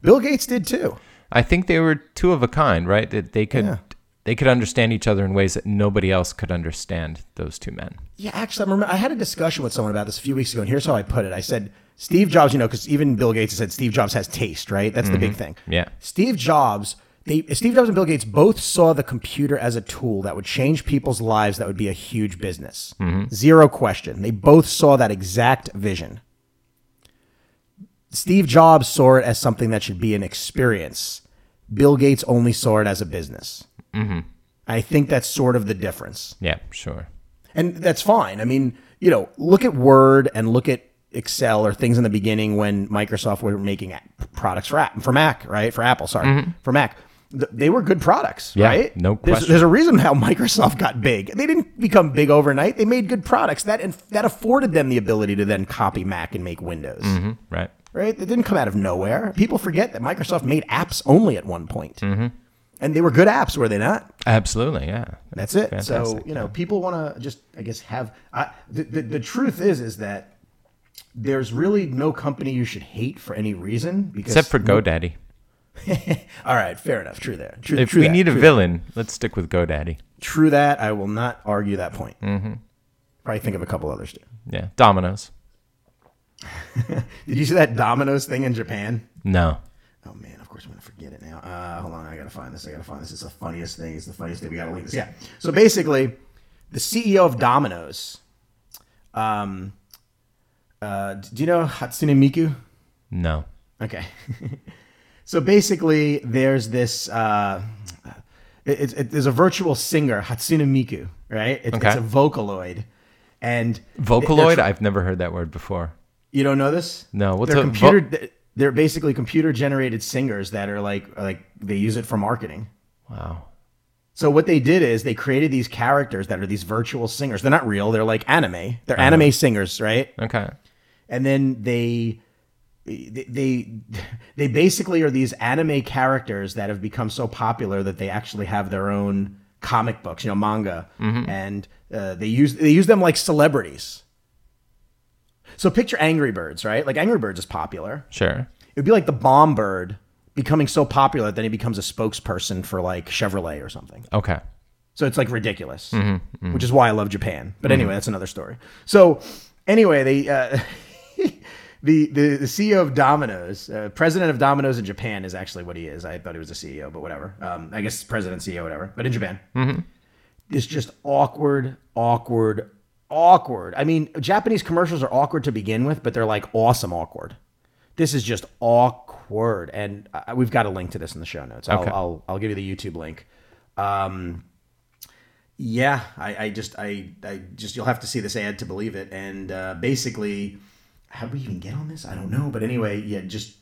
Bill Gates did too. I think they were two of a kind, right? That they could They could understand each other in ways that nobody else could understand, those two men. Yeah, actually, I had a discussion with someone about this a few weeks ago, and here's how I put it. I said, Steve Jobs, you know, because even Bill Gates has said Steve Jobs has taste, right? That's the big thing. Yeah. Steve Jobs and Bill Gates both saw the computer as a tool that would change people's lives, that would be a huge business. Mm-hmm. Zero question. They both saw that exact vision. Steve Jobs saw it as something that should be an experience. Bill Gates only saw it as a business. Mm-hmm. I think that's sort of the difference. Yeah, sure. And that's fine. I mean, you know, look at Word and look at Excel or things in the beginning when Microsoft were making products for Mac, right? For Apple, sorry. Mm-hmm. For Mac. They were good products, yeah, right? No question. There's a reason how Microsoft got big. They didn't become big overnight. They made good products. That afforded them the ability to then copy Mac and make Windows. Mm-hmm, right. Right? It didn't come out of nowhere. People forget that Microsoft made apps only at one point. Mm-hmm. And they were good apps, were they not? Absolutely, yeah. That's it. Fantastic. So, you know, people want to just, I guess, have... the truth is that there's really no company you should hate for any reason. Because except for GoDaddy. All right, fair enough. True there. If we need a villain, let's stick with GoDaddy. True that. I will not argue that point. Mm-hmm. Probably think of a couple others, too. Yeah, Domino's. Did you see that Domino's thing in Japan? No. Oh, man, of course I'm going to forget it now. Hold on, I got to find this. It's the funniest thing. We got to link this. Yeah. So basically, the CEO of Domino's, do you know Hatsune Miku? No. Okay. So basically, there's this, there's a virtual singer, Hatsune Miku, right? It's a vocaloid. And vocaloid? I've never heard that word before. You don't know this? No. What's They're basically computer-generated singers that are like they use it for marketing. Wow. So what they did is they created these characters that are these virtual singers. They're not real. They're like anime. They're anime singers, right? Okay. And then they basically are these anime characters that have become so popular that they actually have their own comic books, you know, manga, and they use them like celebrities. So picture Angry Birds, right? Like Angry Birds is popular. Sure. It would be like the Bomb Bird becoming so popular that then he becomes a spokesperson for like Chevrolet or something. Okay. So it's like ridiculous, which is why I love Japan. But anyway, that's another story. So anyway, the CEO of Domino's, president of Domino's in Japan is actually what he is. I thought he was a CEO, but whatever. I guess president, CEO, whatever. But in Japan, it's just awkward. I mean, Japanese commercials are awkward to begin with, but they're like awesome awkward. This is just awkward, and we've got a link to this in the show notes. Okay. I'll give you the YouTube link. I just you'll have to see this ad to believe it. And basically, how do we even get on this? I don't know, but anyway, yeah, just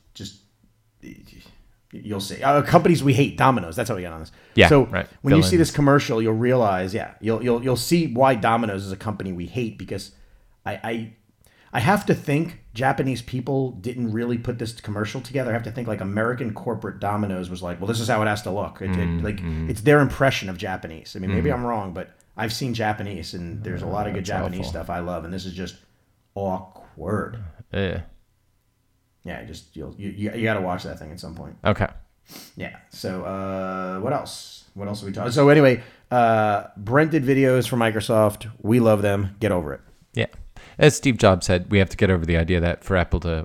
you'll see. Companies we hate, Domino's. That's how we got on this. Yeah. So right. When you see this commercial, you'll realize, yeah, you'll see why Domino's is a company we hate, because I have to think Japanese people didn't really put this commercial together. I have to think like American corporate Domino's was like, well, this is how it has to look. It's their impression of Japanese. I mean, maybe I'm wrong, but I've seen Japanese, and there's a lot of good Japanese stuff I love, and this is just awkward. Yeah. Yeah, just you got to watch that thing at some point. Okay. Yeah. So what else? What else are we talking? So anyway, Brent did videos for Microsoft. We love them. Get over it. Yeah. As Steve Jobs said, we have to get over the idea that for Apple to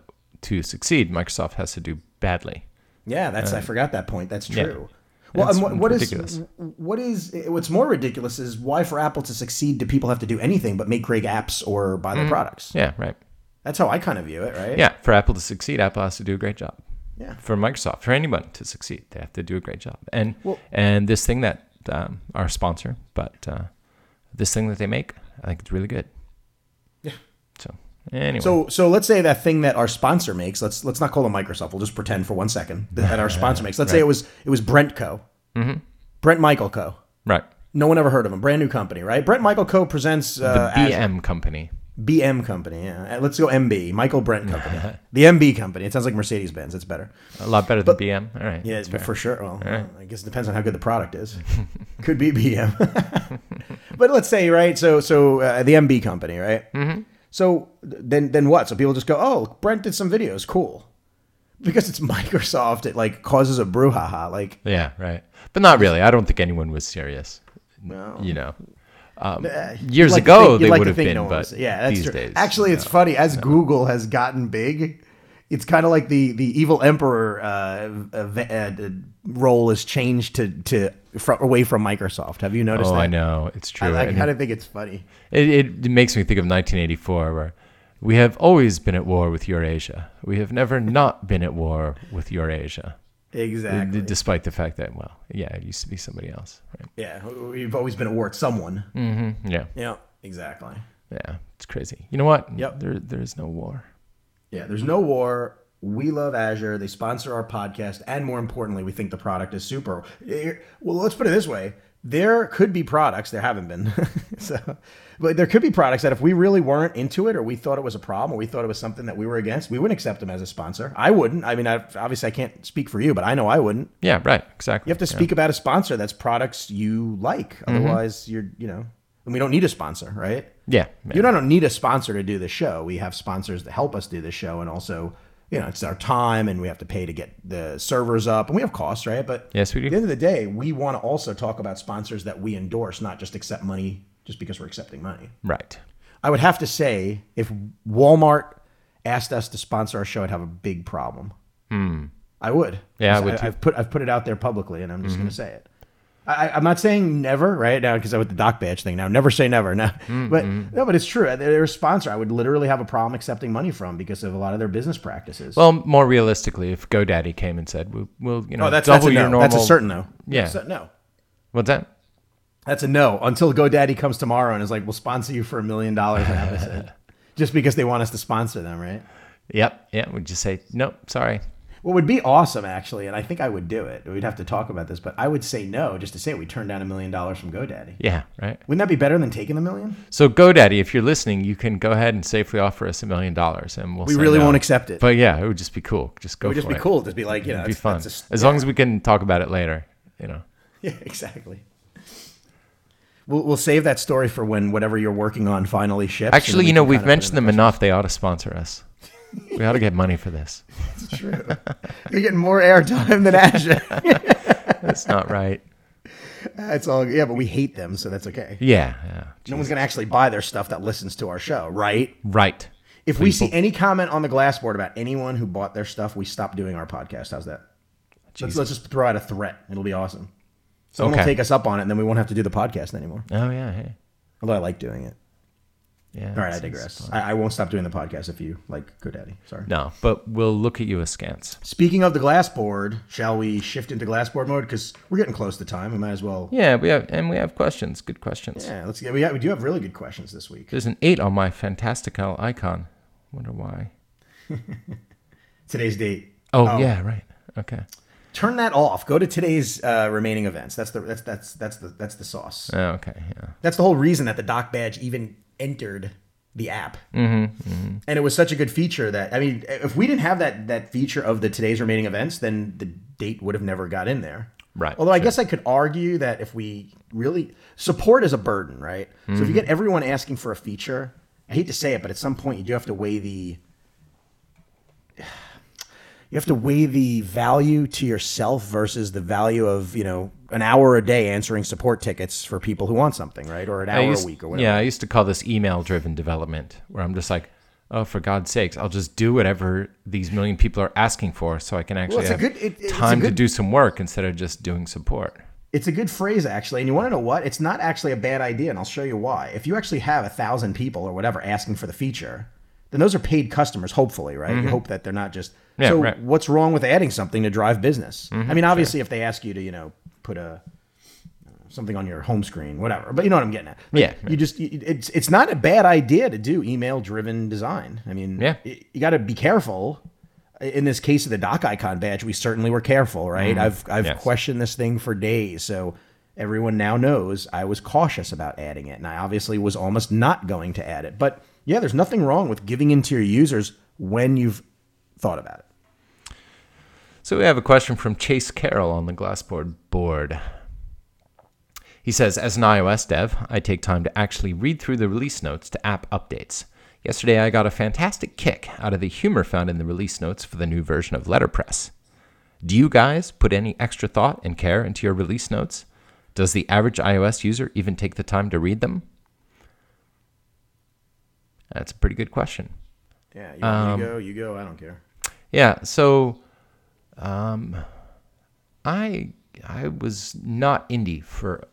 succeed, Microsoft has to do badly. Yeah, that's I forgot that point. That's true. Yeah. Well, what's more ridiculous is why for Apple to succeed do people have to do anything but make great apps or buy their products? Yeah, right. That's how I kind of view it, right? Yeah. For Apple to succeed, Apple has to do a great job. Yeah. For Microsoft, for anyone to succeed, they have to do a great job. And this thing that our sponsor, but this thing that they make, I think it's really good. Yeah. So anyway. So let's say that thing that our sponsor makes. Let's not call it Microsoft. We'll just pretend for 1 second that our sponsor makes. Let's say it was Brent Co. Mm-hmm. Brent Michael Co. Right. No one ever heard of him. Brand new company, right? Brent Michael Co. presents the BM Azure. Company. BM company, yeah. Let's go MB, Michael Brent company. The MB company. It sounds like Mercedes-Benz. It's better. A lot better than BM. All right. Yeah, for sure. Well, right. I guess it depends on how good the product is. Could be BM. But let's say, right, so the MB company, right? Mm-hmm. So then what? So people just go, oh, Brent did some videos. Cool. because it's Microsoft, it like causes a brouhaha. Like, yeah, right. But not really. I don't think anyone was serious. No, you know. Years like ago, they would have been, no, but yeah, that's these true. Days. Actually, it's funny. As Google has gotten big, it's kind of like the evil emperor role is changed to away from Microsoft. Have you noticed that? Oh, I know. It's true. I kind of think it's funny. It makes me think of 1984, where we have always been at war with Eurasia. We have never not been at war with Eurasia. Exactly. Despite the fact that, well, yeah, it used to be somebody else. Right? Yeah, we've always been at war with someone. Mm-hmm. Yeah. Yeah, exactly. Yeah, it's crazy. You know what? Yep. There is no war. Yeah, there's no war. We love Azure. They sponsor our podcast. And more importantly, we think the product is super. Well, let's put it this way. There could be products. There haven't been. But there could be products that if we really weren't into it, or we thought it was a problem, or we thought it was something that we were against, we wouldn't accept them as a sponsor. I wouldn't. I mean, obviously I can't speak for you, but I know I wouldn't. Yeah, right. Exactly. You have to speak about a sponsor that's products you like. Otherwise, and we don't need a sponsor, right? Yeah. You don't need a sponsor to do the show. We have sponsors that help us do the show, and also, it's our time, and we have to pay to get the servers up, and we have costs, right? But yes, we do. At the end of the day, we want to also talk about sponsors that we endorse, not just accept money just because we're accepting money. Right. I would have to say, if Walmart asked us to sponsor our show, I'd have a big problem. I would. Yeah, I would too. I've put it out there publicly, and I'm just going to say it. I'm not saying never right now, because I with the doc badge thing now. Never say never now. But it's true. They're a sponsor I would literally have a problem accepting money from because of a lot of their business practices. Well, more realistically, if GoDaddy came and said, "We'll double your normal," that's a certain no. Yeah, that's a no. What's that? That's a no until GoDaddy comes tomorrow and is like, "We'll sponsor you for $1 million," just because they want us to sponsor them, right? Yep. Yeah, we just say nope. Sorry. What would be awesome, actually, and I think I would do it. We'd have to talk about this, but I would say no, just to say we turned down $1 million from GoDaddy. Yeah, right. Wouldn't that be better than taking $1 million? So GoDaddy, if you're listening, you can go ahead and safely offer us $1 million, and we really won't accept it. But yeah, it would just be cool. Just go. It would just be cool. Just be like, it'd be fun. As long as we can talk about it later, Yeah, exactly. We'll save that story for when whatever you're working on finally ships. Actually, we've mentioned them enough. They ought to sponsor us. We ought to get money for this. It's true. You're getting more airtime than Azure. That's not right. It's all but we hate them, so that's okay. Yeah. No one's going to actually buy their stuff that listens to our show, right? Right. If we see any comment on the glass board about anyone who bought their stuff, we stop doing our podcast. How's that? Let's just throw out a threat. It'll be awesome. Someone will take us up on it, and then we won't have to do the podcast anymore. Oh yeah. Hey. Although I like doing it. Yeah, all right, I digress. I won't stop doing the podcast if you like GoDaddy. Sorry. No, but we'll look at you askance. Speaking of the glass board, shall we shift into glass board mode? Because we're getting close to time. We might as well. Yeah, we have questions. Good questions. Yeah, let's get. We do have really good questions this week. There's an 8 on my Fantastical icon. Wonder why. Today's date. Oh yeah, right. Okay. Turn that off. Go to today's remaining events. That's the sauce. Oh, okay. Yeah. That's the whole reason that the doc badge even entered the app. And it was such a good feature that, I mean, if we didn't have that feature of the today's remaining events, then the date would have never got in there. Right. Although I guess I could argue that if we really support is a burden, right? So if you get everyone asking for a feature, I hate to say it, but at some point you do have to weigh the value to yourself versus the value of, an hour a day answering support tickets for people who want something, right? Or an hour a week or whatever. Yeah, I used to call this email-driven development, where I'm just like, oh, for God's sakes, I'll just do whatever these million people are asking for so I can actually have time to do some work instead of just doing support. It's a good phrase, actually. And you want to know what? It's not actually a bad idea, and I'll show you why. If you actually have 1,000 people or whatever asking for the feature, then those are paid customers, hopefully, right? You hope that they're not just... Yeah, so what's wrong with adding something to drive business? I mean, obviously, if they ask you to, put a something on your home screen, whatever. But you know what I'm getting at. Like, yeah. It's not a bad idea to do email-driven design. I mean, you got to be careful. In this case of the doc icon badge, we certainly were careful, right? I've questioned this thing for days, so everyone now knows I was cautious about adding it, and I obviously was almost not going to add it. But yeah, there's nothing wrong with giving in to your users when you've thought about it. So we have a question from Chase Carroll on the Glassboard board. He says, as an iOS dev, I take time to actually read through the release notes to app updates. Yesterday, I got a fantastic kick out of the humor found in the release notes for the new version of Letterpress. Do you guys put any extra thought and care into your release notes? Does the average iOS user even take the time to read them? That's a pretty good question. Yeah, you go, I don't care. Yeah, so I was not indie for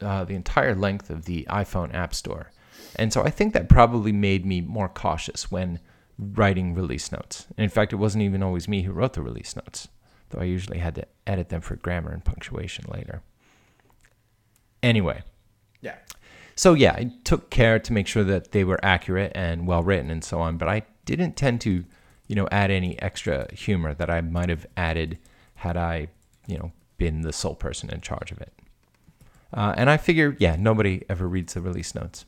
the entire length of the iPhone App Store. And so I think that probably made me more cautious when writing release notes. And in fact, it wasn't even always me who wrote the release notes, though I usually had to edit them for grammar and punctuation later. Anyway. Yeah. So yeah, I took care to make sure that they were accurate and well-written and so on, but I didn't tend to, add any extra humor that I might have added had I, been the sole person in charge of it. And I figure, nobody ever reads the release notes.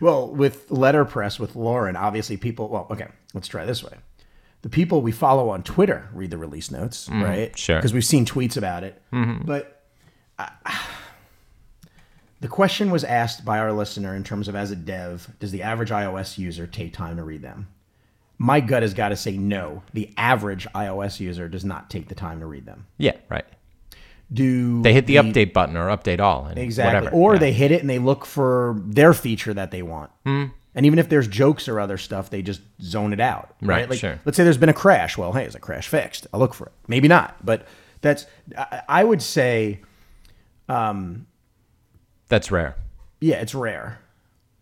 Well, with Letterpress, with Lauren, obviously people, let's try this way. The people we follow on Twitter read the release notes, right? Sure. Because we've seen tweets about it. Mm-hmm. But the question was asked by our listener in terms of, as a dev, does the average iOS user take time to read them? My gut has got to say no. The average iOS user does not take the time to read them. Yeah, right. Do they hit the update button or update all? And exactly. Whatever. Or they hit it and they look for their feature that they want. Mm. And even if there's jokes or other stuff, they just zone it out. Right. Like, sure. Let's say there's been a crash. Well, hey, is a crash fixed? I'll look for it. Maybe not. But I would say. That's rare. Yeah, it's rare.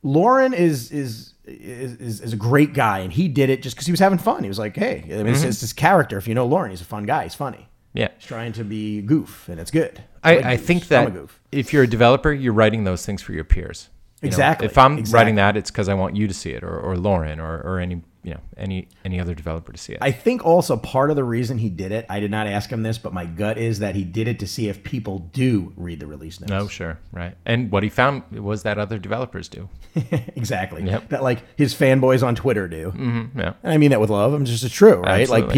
Lauren is a great guy, and he did it just because he was having fun. He was like, hey, it's his character. If you know Lauren, he's a fun guy. He's funny. Yeah. He's trying to be a goof, and it's good. I think that if you're a developer, you're writing those things for your peers. Exactly. If I'm writing that, it's because I want you to see it, or Lauren, or any other developer to see it. I think also part of the reason he did it, I did not ask him this, but my gut is that he did it to see if people do read the release notes. Oh, sure. Right. And what he found was that other developers do. Exactly. Yep. That his fanboys on Twitter do. Mm-hmm, yeah. And I mean that with love. I'm just, it's true, right? Absolutely,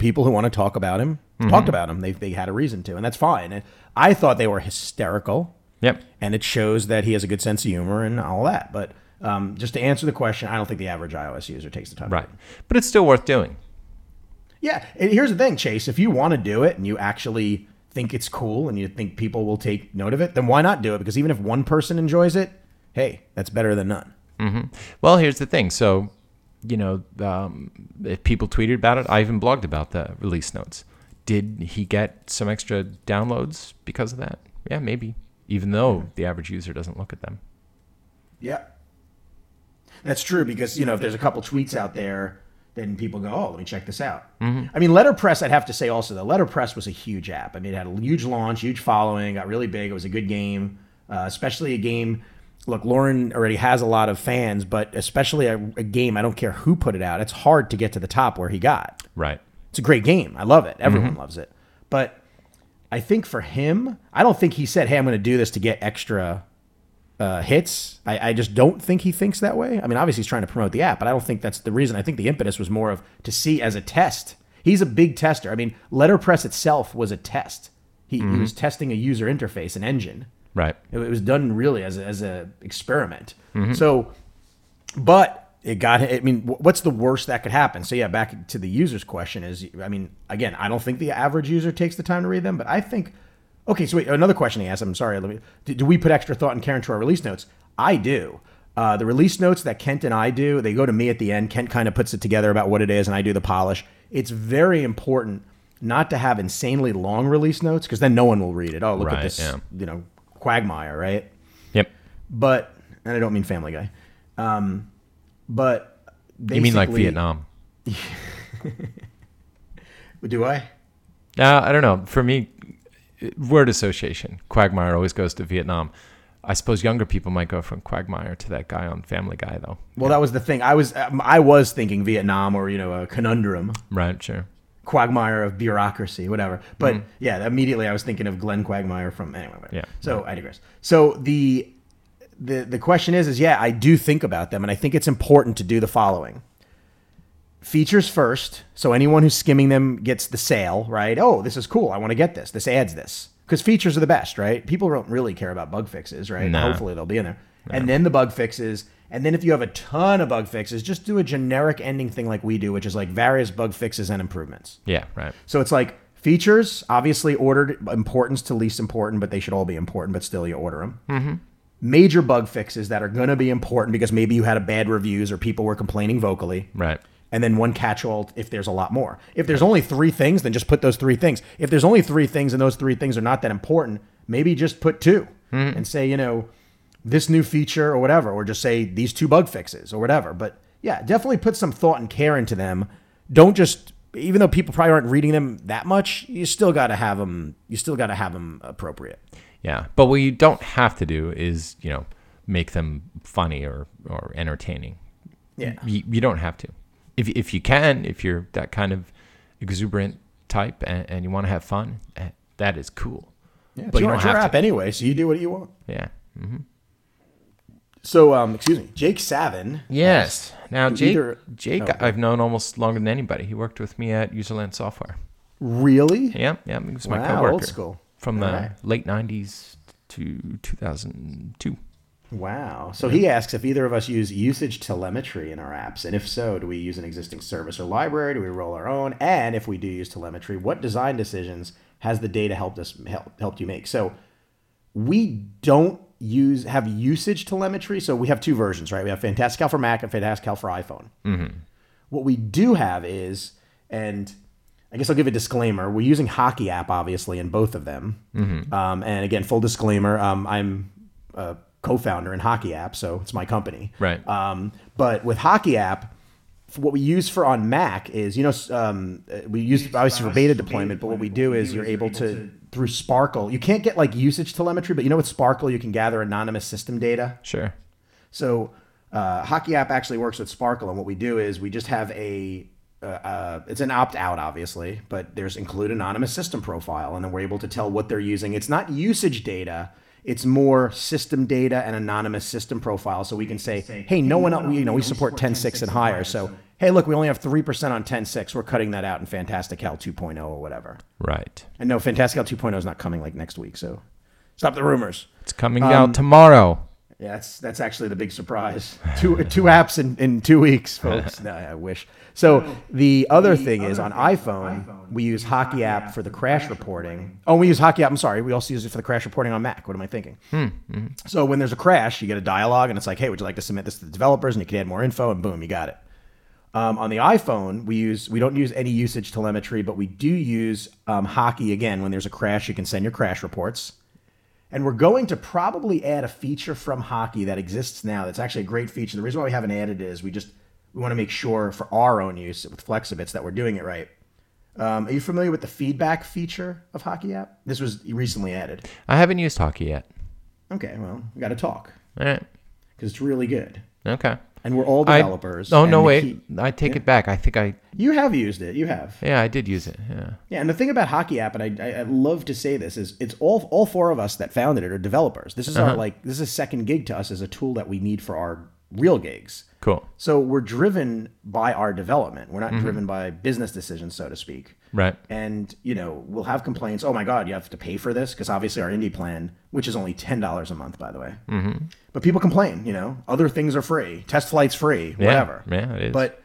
people who want to talk about him, mm-hmm. talked about him. They had a reason to, and that's fine. And I thought they were hysterical. Yep. And it shows that he has a good sense of humor and all that. But just to answer the question, I don't think the average iOS user takes the time. Right. But it's still worth doing. Yeah. And here's the thing, Chase. If you want to do it and you actually think it's cool and you think people will take note of it, then why not do it? Because even if one person enjoys it, hey, that's better than none. Mm-hmm. Well, here's the thing. So, if people tweeted about it, I even blogged about the release notes. Did he get some extra downloads because of that? Yeah, maybe. Even though the average user doesn't look at them. Yeah. That's true, because, if there's a couple tweets out there, then people go, oh, let me check this out. Mm-hmm. I mean, Letterpress, I'd have to say also, that Letterpress was a huge app. I mean, it had a huge launch, huge following, got really big. It was a good game, especially a game. Look, Lauren already has a lot of fans, but especially a game, I don't care who put it out, it's hard to get to the top where he got. Right. It's a great game. I love it. Everyone mm-hmm. loves it. But I think for him, I don't think he said, hey, I'm going to do this to get extra hits. I just don't think he thinks that way. I mean, obviously he's trying to promote the app, but I don't think that's the reason. I think the impetus was more of to see as a test. He's a big tester. I mean, Letterpress itself was a test. He was testing a user interface, an engine. Right. It was done really as a experiment. Mm-hmm. So, but it got, I mean, what's the worst that could happen? So yeah, back to the user's question is, I mean, again, I don't think the average user takes the time to read them, but I think, okay, so wait, another question he asked, I'm sorry, do we put extra thought and care into our release notes? I do. The release notes that Kent and I do, they go to me at the end. Kent kind of puts it together about what it is, and I do the polish. It's very important not to have insanely long release notes, because then no one will read it. Oh, look right, at this, yeah. Quagmire, right? Yep. But, and I don't mean Family Guy, but basically, you mean like Vietnam? Do I? I don't know. For me, word association. Quagmire always goes to Vietnam. I suppose younger people might go from Quagmire to that guy on Family Guy, though. Well, that was the thing. I was thinking Vietnam or a conundrum. Right. Sure. Quagmire of bureaucracy, whatever. But yeah, immediately I was thinking of Glenn Quagmire from anyway. Whatever. Yeah. So right. I digress. So The question is yeah, I do think about them, and I think it's important to do the following. Features first, so anyone who's skimming them gets the sale, right? Oh, this is cool. I want to get this. This adds this. Because features are the best, right? People don't really care about bug fixes, right? No. Hopefully they'll be in there. No. And then the bug fixes. And then if you have a ton of bug fixes, just do a generic ending thing like we do, which is like various bug fixes and improvements. Yeah, right. So it's like features, obviously ordered importance to least important, but they should all be important, but still you order them. Mm-hmm. Major bug fixes that are going to be important because maybe you had a bad reviews or people were complaining vocally. Right. And then one catch-all if there's a lot more. If there's only three things, then just put those three things. If there's only three things and those three things are not that important, maybe just put two and say, you know, this new feature or whatever, or just say these two bug fixes or whatever. But yeah, definitely put some thought and care into them. Don't just, even though people probably aren't reading them that much, you still got to have them. You still got to have them appropriate. Yeah. But what you don't have to do is, you know, make them funny or entertaining. Yeah. You don't have to. If you can, if you're that kind of exuberant type and you want to have fun, that is cool. Yeah, but you don't have to. It's your app anyway, so you do what you want. Yeah. Mm-hmm. So, excuse me, Jake Savin. Yes. Now, Jake, I've known almost longer than anybody. He worked with me at Userland Software. Really? Yeah. Yeah. He was my coworker. Old school. From the late 90s to 2002. Wow. So he asks if either of us use usage telemetry in our apps, and if so, do we use an existing service or library? Do we roll our own? And if we do use telemetry, what design decisions has the data helped you make? So we don't have usage telemetry. So we have two versions, right? We have Fantastical for Mac and Fantastical for iPhone. Mm-hmm. What we do have is, and I guess I'll give a disclaimer, we're using Hockey App, obviously, in both of them. Mm-hmm. And again, full disclaimer, I'm co-founder in Hockey App, so it's my company. Right. But with Hockey App, what we use for on Mac is, you know, we use obviously for beta deployment, but what we do is you're able to, through Sparkle, you can't get like usage telemetry, but you know with Sparkle, you can gather anonymous system data. Sure. So Hockey App actually works with Sparkle, and what we do is we just have it's an opt-out, obviously, but there's include anonymous system profile, and then we're able to tell what they're using. It's not usage data. It's more system data and anonymous system profile. So we can say, hey, no one else, you know, we support 10.6 and higher. So, hey, look, we only have 3% on 10.6. We're cutting that out in Fantastical 2.0 or whatever. Right. And no, Fantastical 2.0 is not coming like next week. So stop the rumors. It's coming out tomorrow. Yeah, that's actually the big surprise. Two apps in 2 weeks, folks. No, I wish. So the other thing is on iPhone, we use Hockey App for the crash reporting. Oh, we use Hockey App. I'm sorry. We also use it for the crash reporting on Mac. What am I thinking? Mm-hmm. So when there's a crash, you get a dialogue, and it's like, hey, would you like to submit this to the developers? And you can add more info, and boom, you got it. On the iPhone, we don't use any usage telemetry, but we do use Hockey again. When there's a crash, you can send your crash reports. And we're going to probably add a feature from Hockey that exists now that's actually a great feature. The reason why we haven't added it is we want to make sure for our own use with Flexibits that we're doing it right. Are you familiar with the feedback feature of Hockey App? This was recently added. I haven't used Hockey yet. Okay, well, we got to talk. All right. Because it's really good. Okay. And we're all developers. I take it back. I think You have used it. You have. Yeah, I did use it. Yeah. Yeah, and the thing about Hockey App, and I love to say this, is it's all four of us that founded it are developers. This is this is a second gig to us as a tool that we need for our real gigs. Cool. So we're driven by our development. We're not driven by business decisions, so to speak. Right. And, you know, we'll have complaints. Oh, my God, you have to pay for this? Because obviously our indie plan, which is only $10 a month, by the way. Mm-hmm. But people complain, you know. Other things are free. Test flight's free. Whatever. Yeah, it is. But,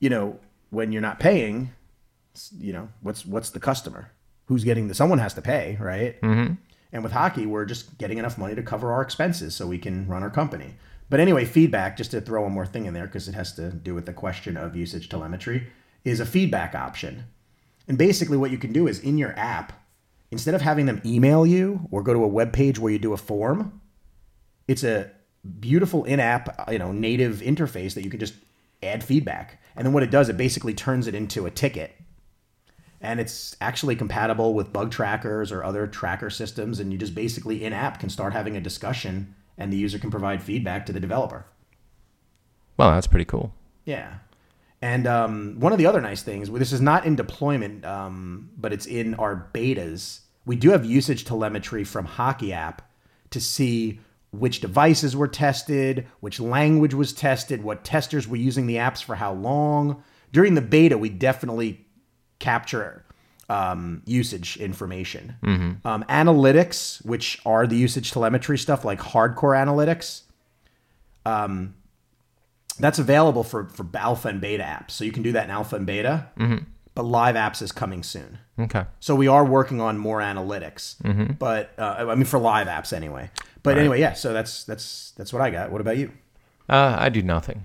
you know, when you're not paying, you know, what's the customer? Who's getting the... Someone has to pay, right? Mm-hmm. And with Hockey, we're just getting enough money to cover our expenses so we can run our company. But anyway, feedback, just to throw one more thing in there because it has to do with the question of usage telemetry, is a feedback option. And basically what you can do is in your app, instead of having them email you or go to a web page where you do a form, it's a beautiful in-app, you know, native interface that you can just add feedback. And then what it does, it basically turns it into a ticket. And it's actually compatible with bug trackers or other tracker systems. And you just basically in-app can start having a discussion and the user can provide feedback to the developer. Well, that's pretty cool. Yeah. And one of the other nice things, well, this is not in deployment, but it's in our betas. We do have usage telemetry from Hockey App to see which devices were tested, which language was tested, what testers were using the apps for how long. During the beta, we definitely capture usage information. Mm-hmm. Analytics, which are the usage telemetry stuff, like hardcore analytics, that's available for alpha and beta apps. So you can do that in alpha and beta, mm-hmm. but live apps is coming soon. Okay. So we are working on more analytics, mm-hmm. but I mean for live apps anyway. But anyway, yeah. So that's what I got. What about you? I do nothing.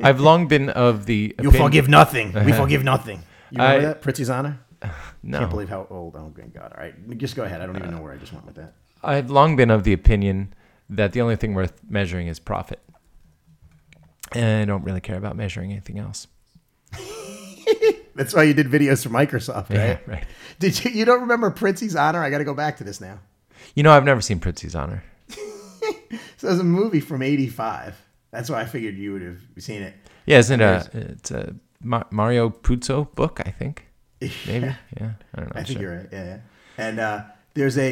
I've long been of the opinion. You forgive nothing. We forgive nothing. You remember that? Pritzi's honor? No. Can't believe how old. Oh, great God. All right. Just go ahead. I don't even know where I just went with that. I've long been of the opinion that the only thing worth measuring is profit. And I don't really care about measuring anything else. That's why you did videos for Microsoft, right? Yeah, right. Did you don't remember Pritzi's honor? I got to go back to this now. You know, I've never seen Pritzi's honor. So it was a movie from 85. That's why I figured you would have seen it. Yeah, isn't it it's a Mario Puzo book, I think. Maybe. Yeah. I don't know. I think you're right. Yeah. And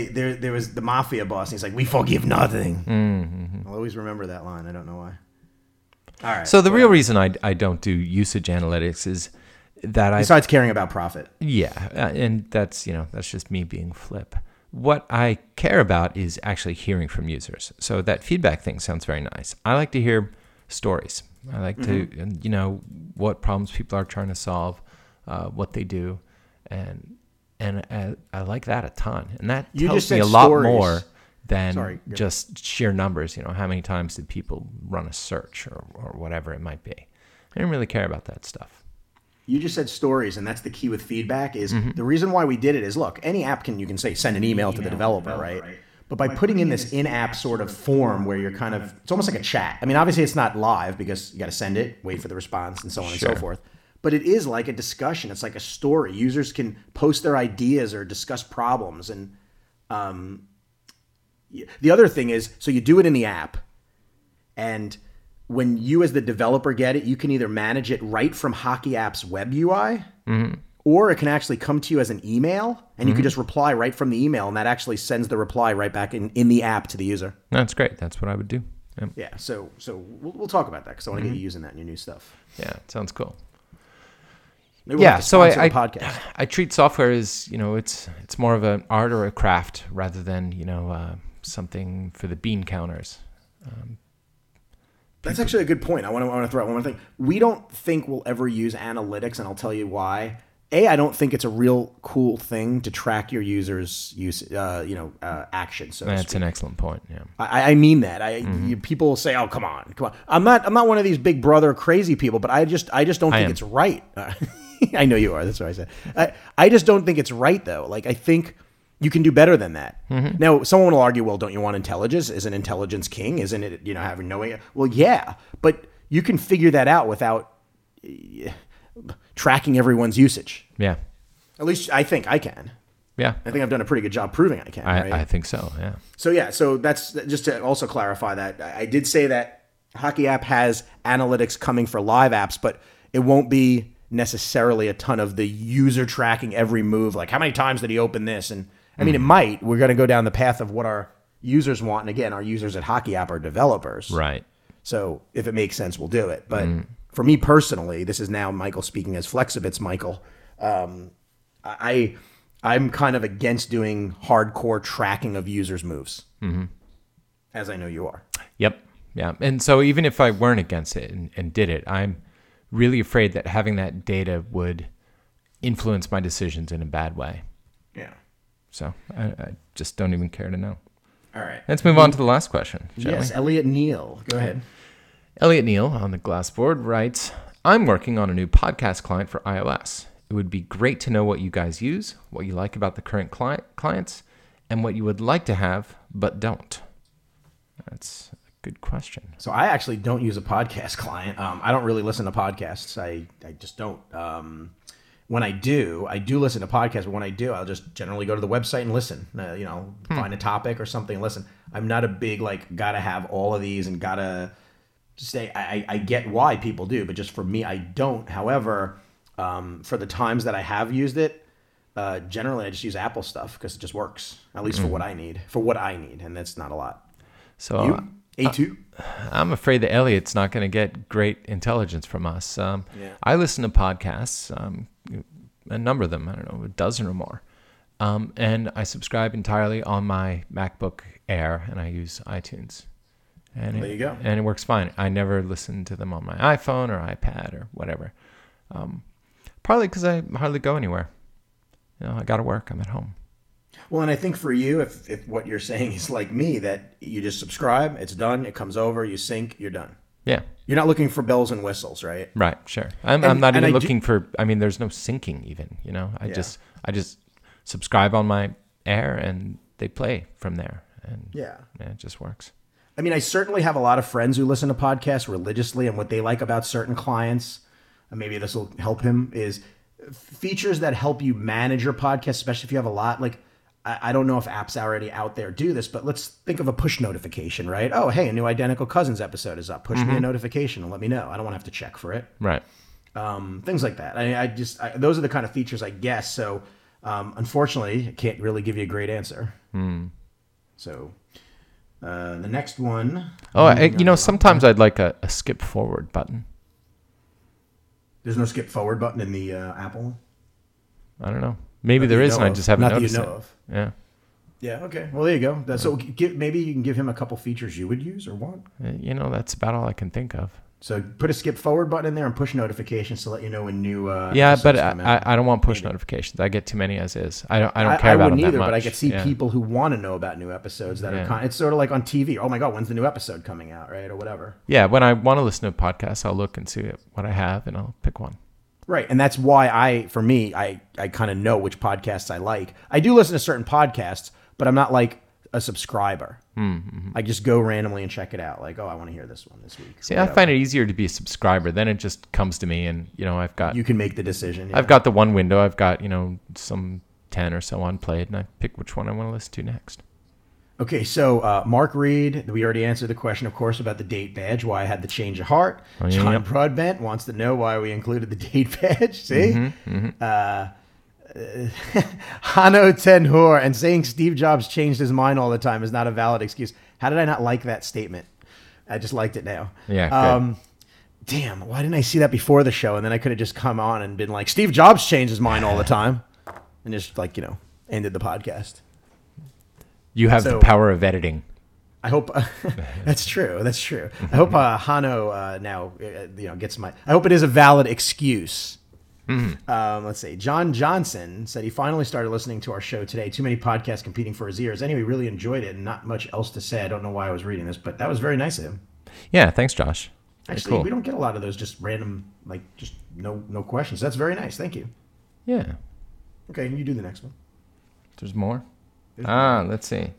there was the mafia boss, and he's like, "We forgive nothing." Mm-hmm. I'll always remember that line. I don't know why. All right. So the real reason I don't do usage analytics is that besides caring about profit. Yeah, and that's just me being flip. What I care about is actually hearing from users. So that feedback thing sounds very nice. I like to hear stories. I like mm-hmm. to, what problems people are trying to solve, what they do. And I like that a ton. And that tells me a lot more than just sheer numbers. How many times did people run a search or whatever it might be. I didn't really care about that stuff. You just said stories, and that's the key with feedback is mm-hmm. the reason why we did it is, look, any app you can send an email to the developer, right? But by putting in this in-app sort of form where you're kind of, it's almost like a chat. I mean, obviously it's not live because you got to send it, wait for the response and so on and so forth. But it is like a discussion. It's like a story. Users can post their ideas or discuss problems. And the other thing is, so you do it in the app, and when you as the developer get it, you can either manage it right from Hockey App's web UI, mm-hmm. or it can actually come to you as an email, and mm-hmm. you can just reply right from the email, and that actually sends the reply right back in the app to the user. That's great. That's what I would do. Yep. Yeah. So we'll talk about that because I want to mm-hmm. get you using that in your new stuff. Yeah, it sounds cool. Maybe we'll have to sponsor the podcast. I treat software as it's more of an art or a craft rather than something for the bean counters. That's actually a good point. I want to throw out one more thing. We don't think we'll ever use analytics, and I'll tell you why. I don't think it's a real cool thing to track your users' action. So that's an excellent point. Yeah, I mean that. Mm-hmm. People say, "Oh, come on." I'm not one of these big brother crazy people, but I just don't think it's right. I know you are. That's what I said. I just don't think it's right though. Like I think. You can do better than that. Mm-hmm. Now, someone will argue, well, don't you want intelligence? Isn't intelligence king? Isn't it, having knowing? Well, yeah, but you can figure that out without tracking everyone's usage. Yeah. At least I think I can. Yeah. I think I've done a pretty good job proving I can, right? I think so, yeah. So, yeah, so that's just to also clarify that. I did say that Hockey App has analytics coming for live apps, but it won't be necessarily a ton of the user tracking every move. Like, how many times did he open this? And I mean, it might. We're going to go down the path of what our users want. And again, our users at Hockey App are developers. Right. So if it makes sense, we'll do it. But for me personally, this is now Michael speaking as Flexibits Michael. I'm kind of against doing hardcore tracking of users' moves, mm-hmm. as I know you are. Yep. Yeah. And so even if I weren't against it and did it, I'm really afraid that having that data would influence my decisions in a bad way. Yeah. So I just don't even care to know. All right. Let's move on to the last question. Yes, Elliot Neal. Go ahead. Elliot Neal on the Glassboard writes, I'm working on a new podcast client for iOS. It would be great to know what you guys use, what you like about the current clients, and what you would like to have but don't. That's a good question. So I actually don't use a podcast client. I don't really listen to podcasts. I just don't. When I do listen to podcasts, but when I do, I'll just generally go to the website and listen, find a topic or something and listen. I'm not a big, gotta have all of these and gotta say, I get why people do, but just for me, I don't. However, for the times that I have used it, generally I just use Apple stuff because it just works, at least for what I need, and that's not a lot. So A2? I'm afraid that Elliot's not going to get great intelligence from us. I listen to podcasts. a number of them, I don't know, a dozen or more. And I subscribe entirely on my MacBook Air, and I use iTunes. And there you go. And it works fine. I never listen to them on my iPhone or iPad or whatever. Partly because I hardly go anywhere. You know, I got to work. I'm at home. Well, and I think for you, if what you're saying is like me, that you just subscribe, it's done, it comes over, you sync, you're done. Yeah. You're not looking for bells and whistles, right? Right, sure. I'm not even looking for, I mean, there's no syncing even, you know? I just subscribe on my Air and they play from there. And yeah, it just works. I mean, I certainly have a lot of friends who listen to podcasts religiously, and what they like about certain clients, and maybe this will help him, is features that help you manage your podcast, especially if you have a lot. Like, I don't know if apps already out there do this, but let's think of a push notification, right? Oh, hey, a new Identical Cousins episode is up. Push me a notification and let me know. I don't want to have to check for it. Right. Things like that. I those are the kind of features I guess. So unfortunately, I can't really give you a great answer. So the next one. Oh, sometimes I'd like a skip forward button. There's no skip forward button in the Apple? I don't know. Maybe there is, and I just haven't noticed it. Not that you know of. Yeah. Yeah, okay. Well, there you go. So maybe you can give him a couple features you would use or want. You know, that's about all I can think of. So put a skip forward button in there and push notifications to let you know when new episodes come out. I don't want push notifications. I get too many as is. I don't care about them that much. I wouldn't either, but I could see people who want to know about new episodes that are it's sort of like on TV. Oh, my God, when's the new episode coming out, right, or whatever. Yeah, when I want to listen to podcasts, I'll look and see what I have, and I'll pick one. Right, and that's why I kind of know which podcasts I like. I do listen to certain podcasts, but I'm not like a subscriber. Mm-hmm. I just go randomly and check it out. Like, oh, I want to hear this one this week. See, whatever. I find it easier to be a subscriber. Then it just comes to me, and you know, you can make the decision. Yeah. I've got the one window. I've got some 10 or so unplayed, and I pick which one I want to listen to next. Okay, so Mark Reed, we already answered the question, of course, about the date badge, why I had the change of heart. Oh, yeah, John Broadbent wants to know why we included the date badge. See? Mm-hmm. Hano Tenhor, and saying Steve Jobs changed his mind all the time is not a valid excuse. How did I not like that statement? I just liked it now. Yeah. Damn, why didn't I see that before the show? And then I could have just come on and been like, Steve Jobs changed his mind all the time. And just like, ended the podcast. You have the power of editing. I hope that's true. That's true. I hope Hano now gets my. I hope it is a valid excuse. Mm-hmm. Let's see. John Johnson said he finally started listening to our show today. Too many podcasts competing for his ears. Anyway, really enjoyed it and not much else to say. I don't know why I was reading this, but that was very nice of him. Yeah, thanks, Josh. Actually, cool. We don't get a lot of those just random, like just no questions. That's very nice. Thank you. Yeah. Okay, you do the next one. There's more. Let's see.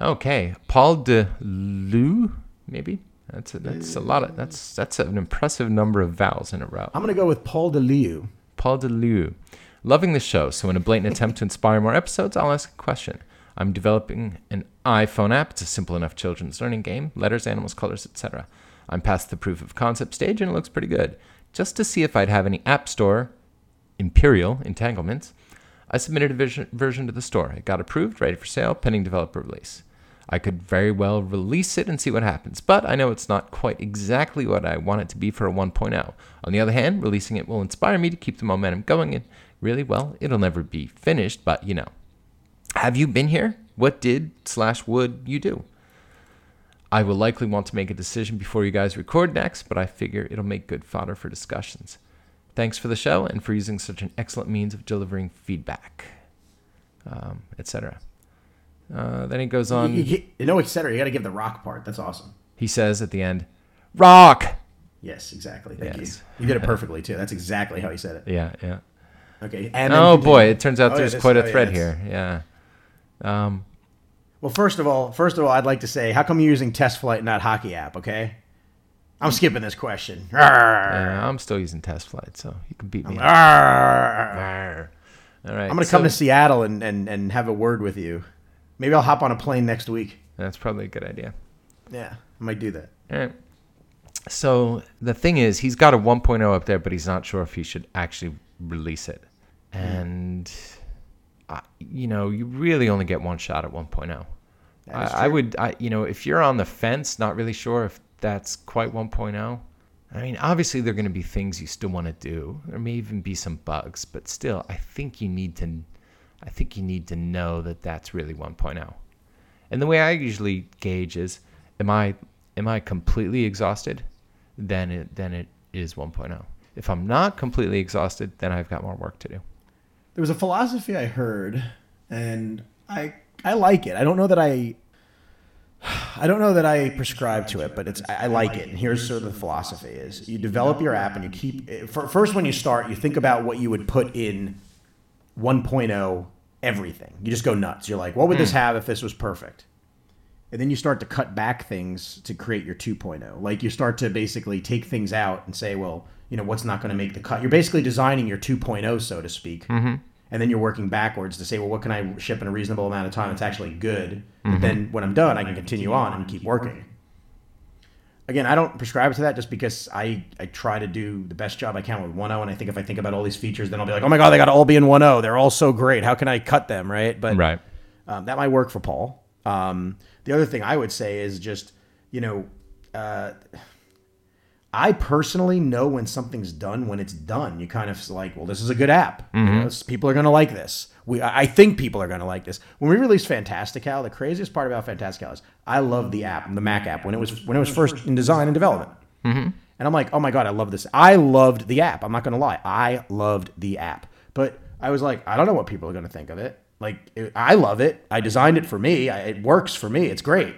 Okay, Paul de Lou, maybe that's a lot of that's an impressive number of vowels in a row. I'm gonna go with Paul de Lou. Paul de Lou, loving the show. So in a blatant attempt to inspire more episodes, I'll ask a question. I'm developing an iPhone app. It's a simple enough children's learning game: letters, animals, colors, etc. I'm past the proof of concept stage, and it looks pretty good. Just to see if I'd have any App Store imperial entanglements. I submitted a version to the store. It got approved, ready for sale, pending developer release. I could very well release it and see what happens, but I know it's not quite exactly what I want it to be for a 1.0. On the other hand, releasing it will inspire me to keep the momentum going, and really, well, it'll never be finished, but Have you been here? What did/would you do? I will likely want to make a decision before you guys record next, but I figure it'll make good fodder for discussions. Thanks for the show and for using such an excellent means of delivering feedback, etc. Then he goes on. Etc. You got to give the rock part. That's awesome. He says at the end, rock. Yes, exactly. Thank you. You did it perfectly, too. That's exactly how he said it. Yeah, yeah. Okay. And it turns out there's quite a thread here. Yeah. Well, first of all, I'd like to say, how come you're using Test Flight and not Hockey App, okay? I'm skipping this question. Yeah, I'm still using Test Flight, so you can beat me. All right. I'm going to come to Seattle and have a word with you. Maybe I'll hop on a plane next week. That's probably a good idea. Yeah, I might do that. All right. So the thing is, he's got a 1.0 up there, but he's not sure if he should actually release it. And, you really only get one shot at 1.0. I would, if you're on the fence, not really sure if that's quite 1.0. I mean, obviously there are going to be things you still want to do. There may even be some bugs, but still, I think you need to know that that's really 1.0. And the way I usually gauge is, am I completely exhausted? Then it is 1.0. If I'm not completely exhausted, then I've got more work to do. There was a philosophy I heard, and I like it. I don't know that I prescribe to it, but I like it. And here's sort of the philosophy is you develop your app and you keep it. First, when you start, you think about what you would put in 1.0 everything. You just go nuts. You're like, what would this have if this was perfect? And then you start to cut back things to create your 2.0. Like you start to basically take things out and say, well, you know, what's not going to make the cut? You're basically designing your 2.0, so to speak. Mm-hmm. And then you're working backwards to say, well, what can I ship in a reasonable amount of time that's actually good? Mm-hmm. But then when I'm done, I can continue on and keep working. Again, I don't prescribe to that just because I try to do the best job I can with 1.0. And I think if I think about all these features, then I'll be like, oh my God, they got to all be in 1.0. They're all so great. How can I cut them, right? But right. That might work for Paul. The other thing I would say is just, you know, I personally know when something's done, when it's done. You kind of like, well, this is a good app. Mm-hmm. You know, people are going to like this. I think people are going to like this. When we released Fantastical, the craziest part about Fantastical is I love the app, the Mac app, when it was first in design and development. Mm-hmm. And I'm like, oh my God, I love this. I loved the app. I'm not going to lie. I loved the app. But I was like, I don't know what people are going to think of it. Like, I love it. I designed it for me. It works for me. It's great.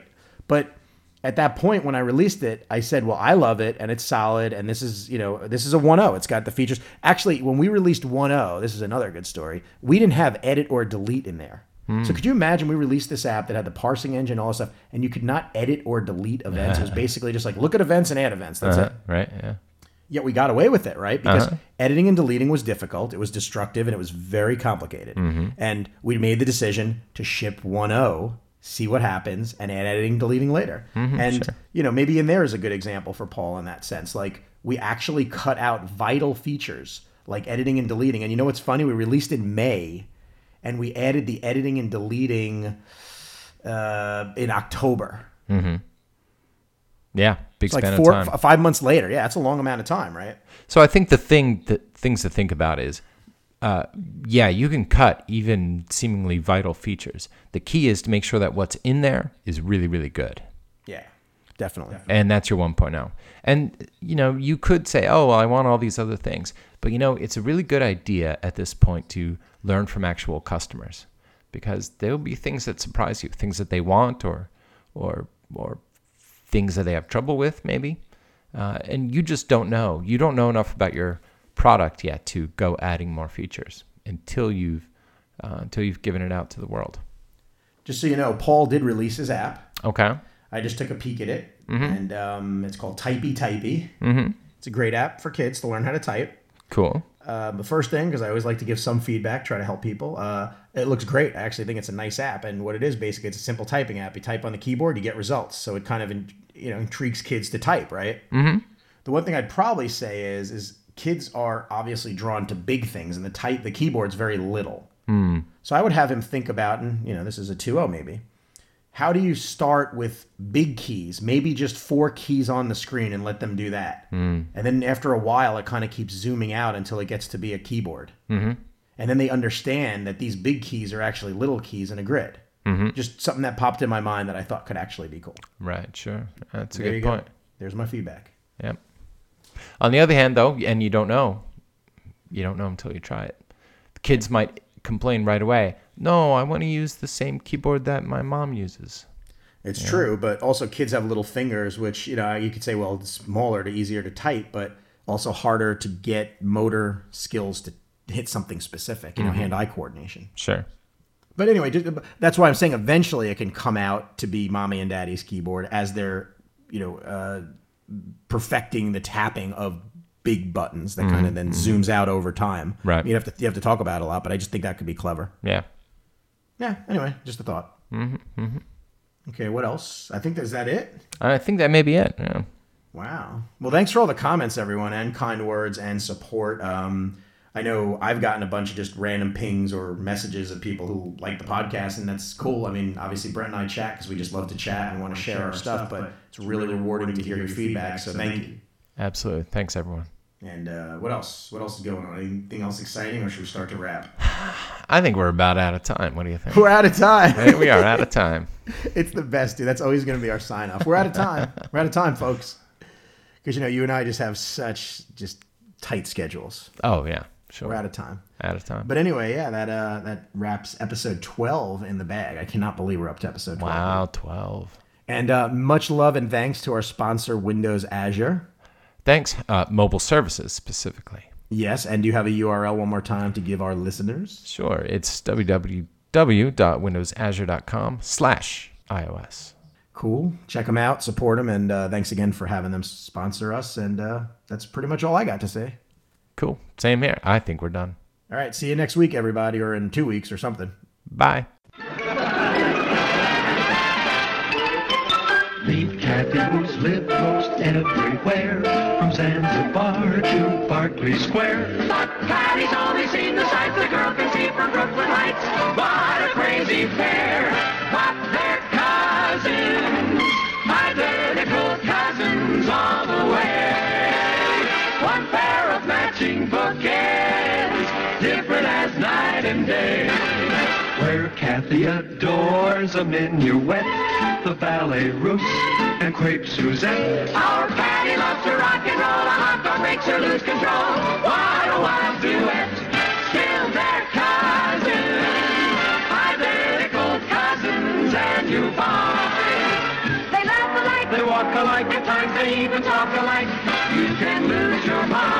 But at that point, when I released it, I said, well, I love it, and it's solid, and this is a 1.0. It's got the features. Actually, when we released 1.0, this is another good story, we didn't have edit or delete in there. Mm. So could you imagine we released this app that had the parsing engine, all this stuff, and you could not edit or delete events. It was basically just like, look at events and add events. That's it. Right, yeah. Yet we got away with it, right? Because editing and deleting was difficult, it was destructive, and it was very complicated. Mm-hmm. And we made the decision to ship 1.0, see what happens, and add editing, deleting later. Mm-hmm, and, you know, maybe in there is a good example for Paul in that sense. Like, we actually cut out vital features like editing and deleting. And you know what's funny? We released in May, and we added the editing and deleting in October. Mm-hmm. Yeah, big span of time. 5 months later. Yeah, that's a long amount of time, right? So I think the things to think about is, you can cut even seemingly vital features. The key is to make sure that what's in there is really, really good. Yeah, definitely. And that's your 1.0. And, you know, you could say, oh, well, I want all these other things. But, you know, it's a really good idea at this point to learn from actual customers, because there will be things that surprise you, things that they want or things that they have trouble with maybe. And you just don't know. You don't know enough about your product yet to go adding more features until you've given it out to the world. Just so you know, Paul did release his app. Okay. I just took a peek at it, and it's called Typey Typey. Mm-hmm. It's a great app for kids to learn how to type. Cool. The first thing, because I always like to give some feedback, try to help people. It looks great. I actually think it's a nice app, and what it is basically, it's a simple typing app. You type on the keyboard, you get results. So it kind of intrigues kids to type, right? Mm-hmm. The one thing I'd probably say is kids are obviously drawn to big things, and the keyboard's very little. Mm. So I would have him think about, and you know, this is a 2.0 maybe. How do you start with big keys? Maybe just 4 keys on the screen and let them do that. Mm. And then after a while, it kind of keeps zooming out until it gets to be a keyboard. Mm-hmm. And then they understand that these big keys are actually little keys in a grid. Mm-hmm. Just something that popped in my mind that I thought could actually be cool. Right, sure. That's a good point. Go. There's my feedback. Yep. On the other hand, though, and you don't know until you try it. The kids might complain right away. No, I want to use the same keyboard that my mom uses. It's true, but also kids have little fingers, which, you know, you could say, well, it's smaller to easier to type, but also harder to get motor skills to hit something specific, you know, hand-eye coordination. Sure. But anyway, that's why I'm saying eventually it can come out to be mommy and daddy's keyboard as they're, you know, perfecting the tapping of big buttons that kind of then zooms out over time. Right. You have to talk about it a lot, but I just think that could be clever. Yeah. Yeah. Anyway, just a thought. Mm-hmm, mm-hmm. Okay. What else? I think is that it. I think that may be it. Yeah. Wow. Well, thanks for all the comments, everyone, and kind words and support. I know I've gotten a bunch of just random pings or messages of people who like the podcast, and that's cool. I mean, obviously Brent and I chat because we just love to chat and want to share our stuff, but it's really rewarding to hear your feedback. So thank you. Absolutely. Thanks, everyone. And what else? What else is going on? Anything else exciting, or should we start to wrap? I think we're about out of time. What do you think? We're out of time. We are out of time. It's the best, dude. That's always going to be our sign off. We're out of time. We're out of time, folks. Because, you know, you and I just have such just tight schedules. Oh, yeah. Sure. We're out of time. Out of time. But anyway, yeah, that wraps episode 12 in the bag. I cannot believe we're up to episode 12. Wow, 12. And much love and thanks to our sponsor, Windows Azure. Thanks. Mobile services specifically. Yes. And do you have a URL one more time to give our listeners? Sure. It's www.windowsazure.com/iOS. Cool. Check them out. Support them. And thanks again for having them sponsor us. And that's pretty much all I got to say. Cool. Same here. I think we're done. All right. See you next week, everybody, or in 2 weeks or something. Bye. Leave Capital's live most everywhere, from Zanzibar to Barclay Square. But Patty's only seen the sights the girl can see from Brooklyn Heights. What a crazy pair! But they're cousins, identical cousins all the way. One pair of matching bouquets, different as night and day. Where Kathy adores a minuet, the ballet russe, and crepe Suzette. Our Patty loves to rock and roll, a hot dog makes her lose control. What a wild duet, still they're cousins, identical cousins, and you find they laugh alike, they walk alike, at times they even talk alike. You can lose your mind.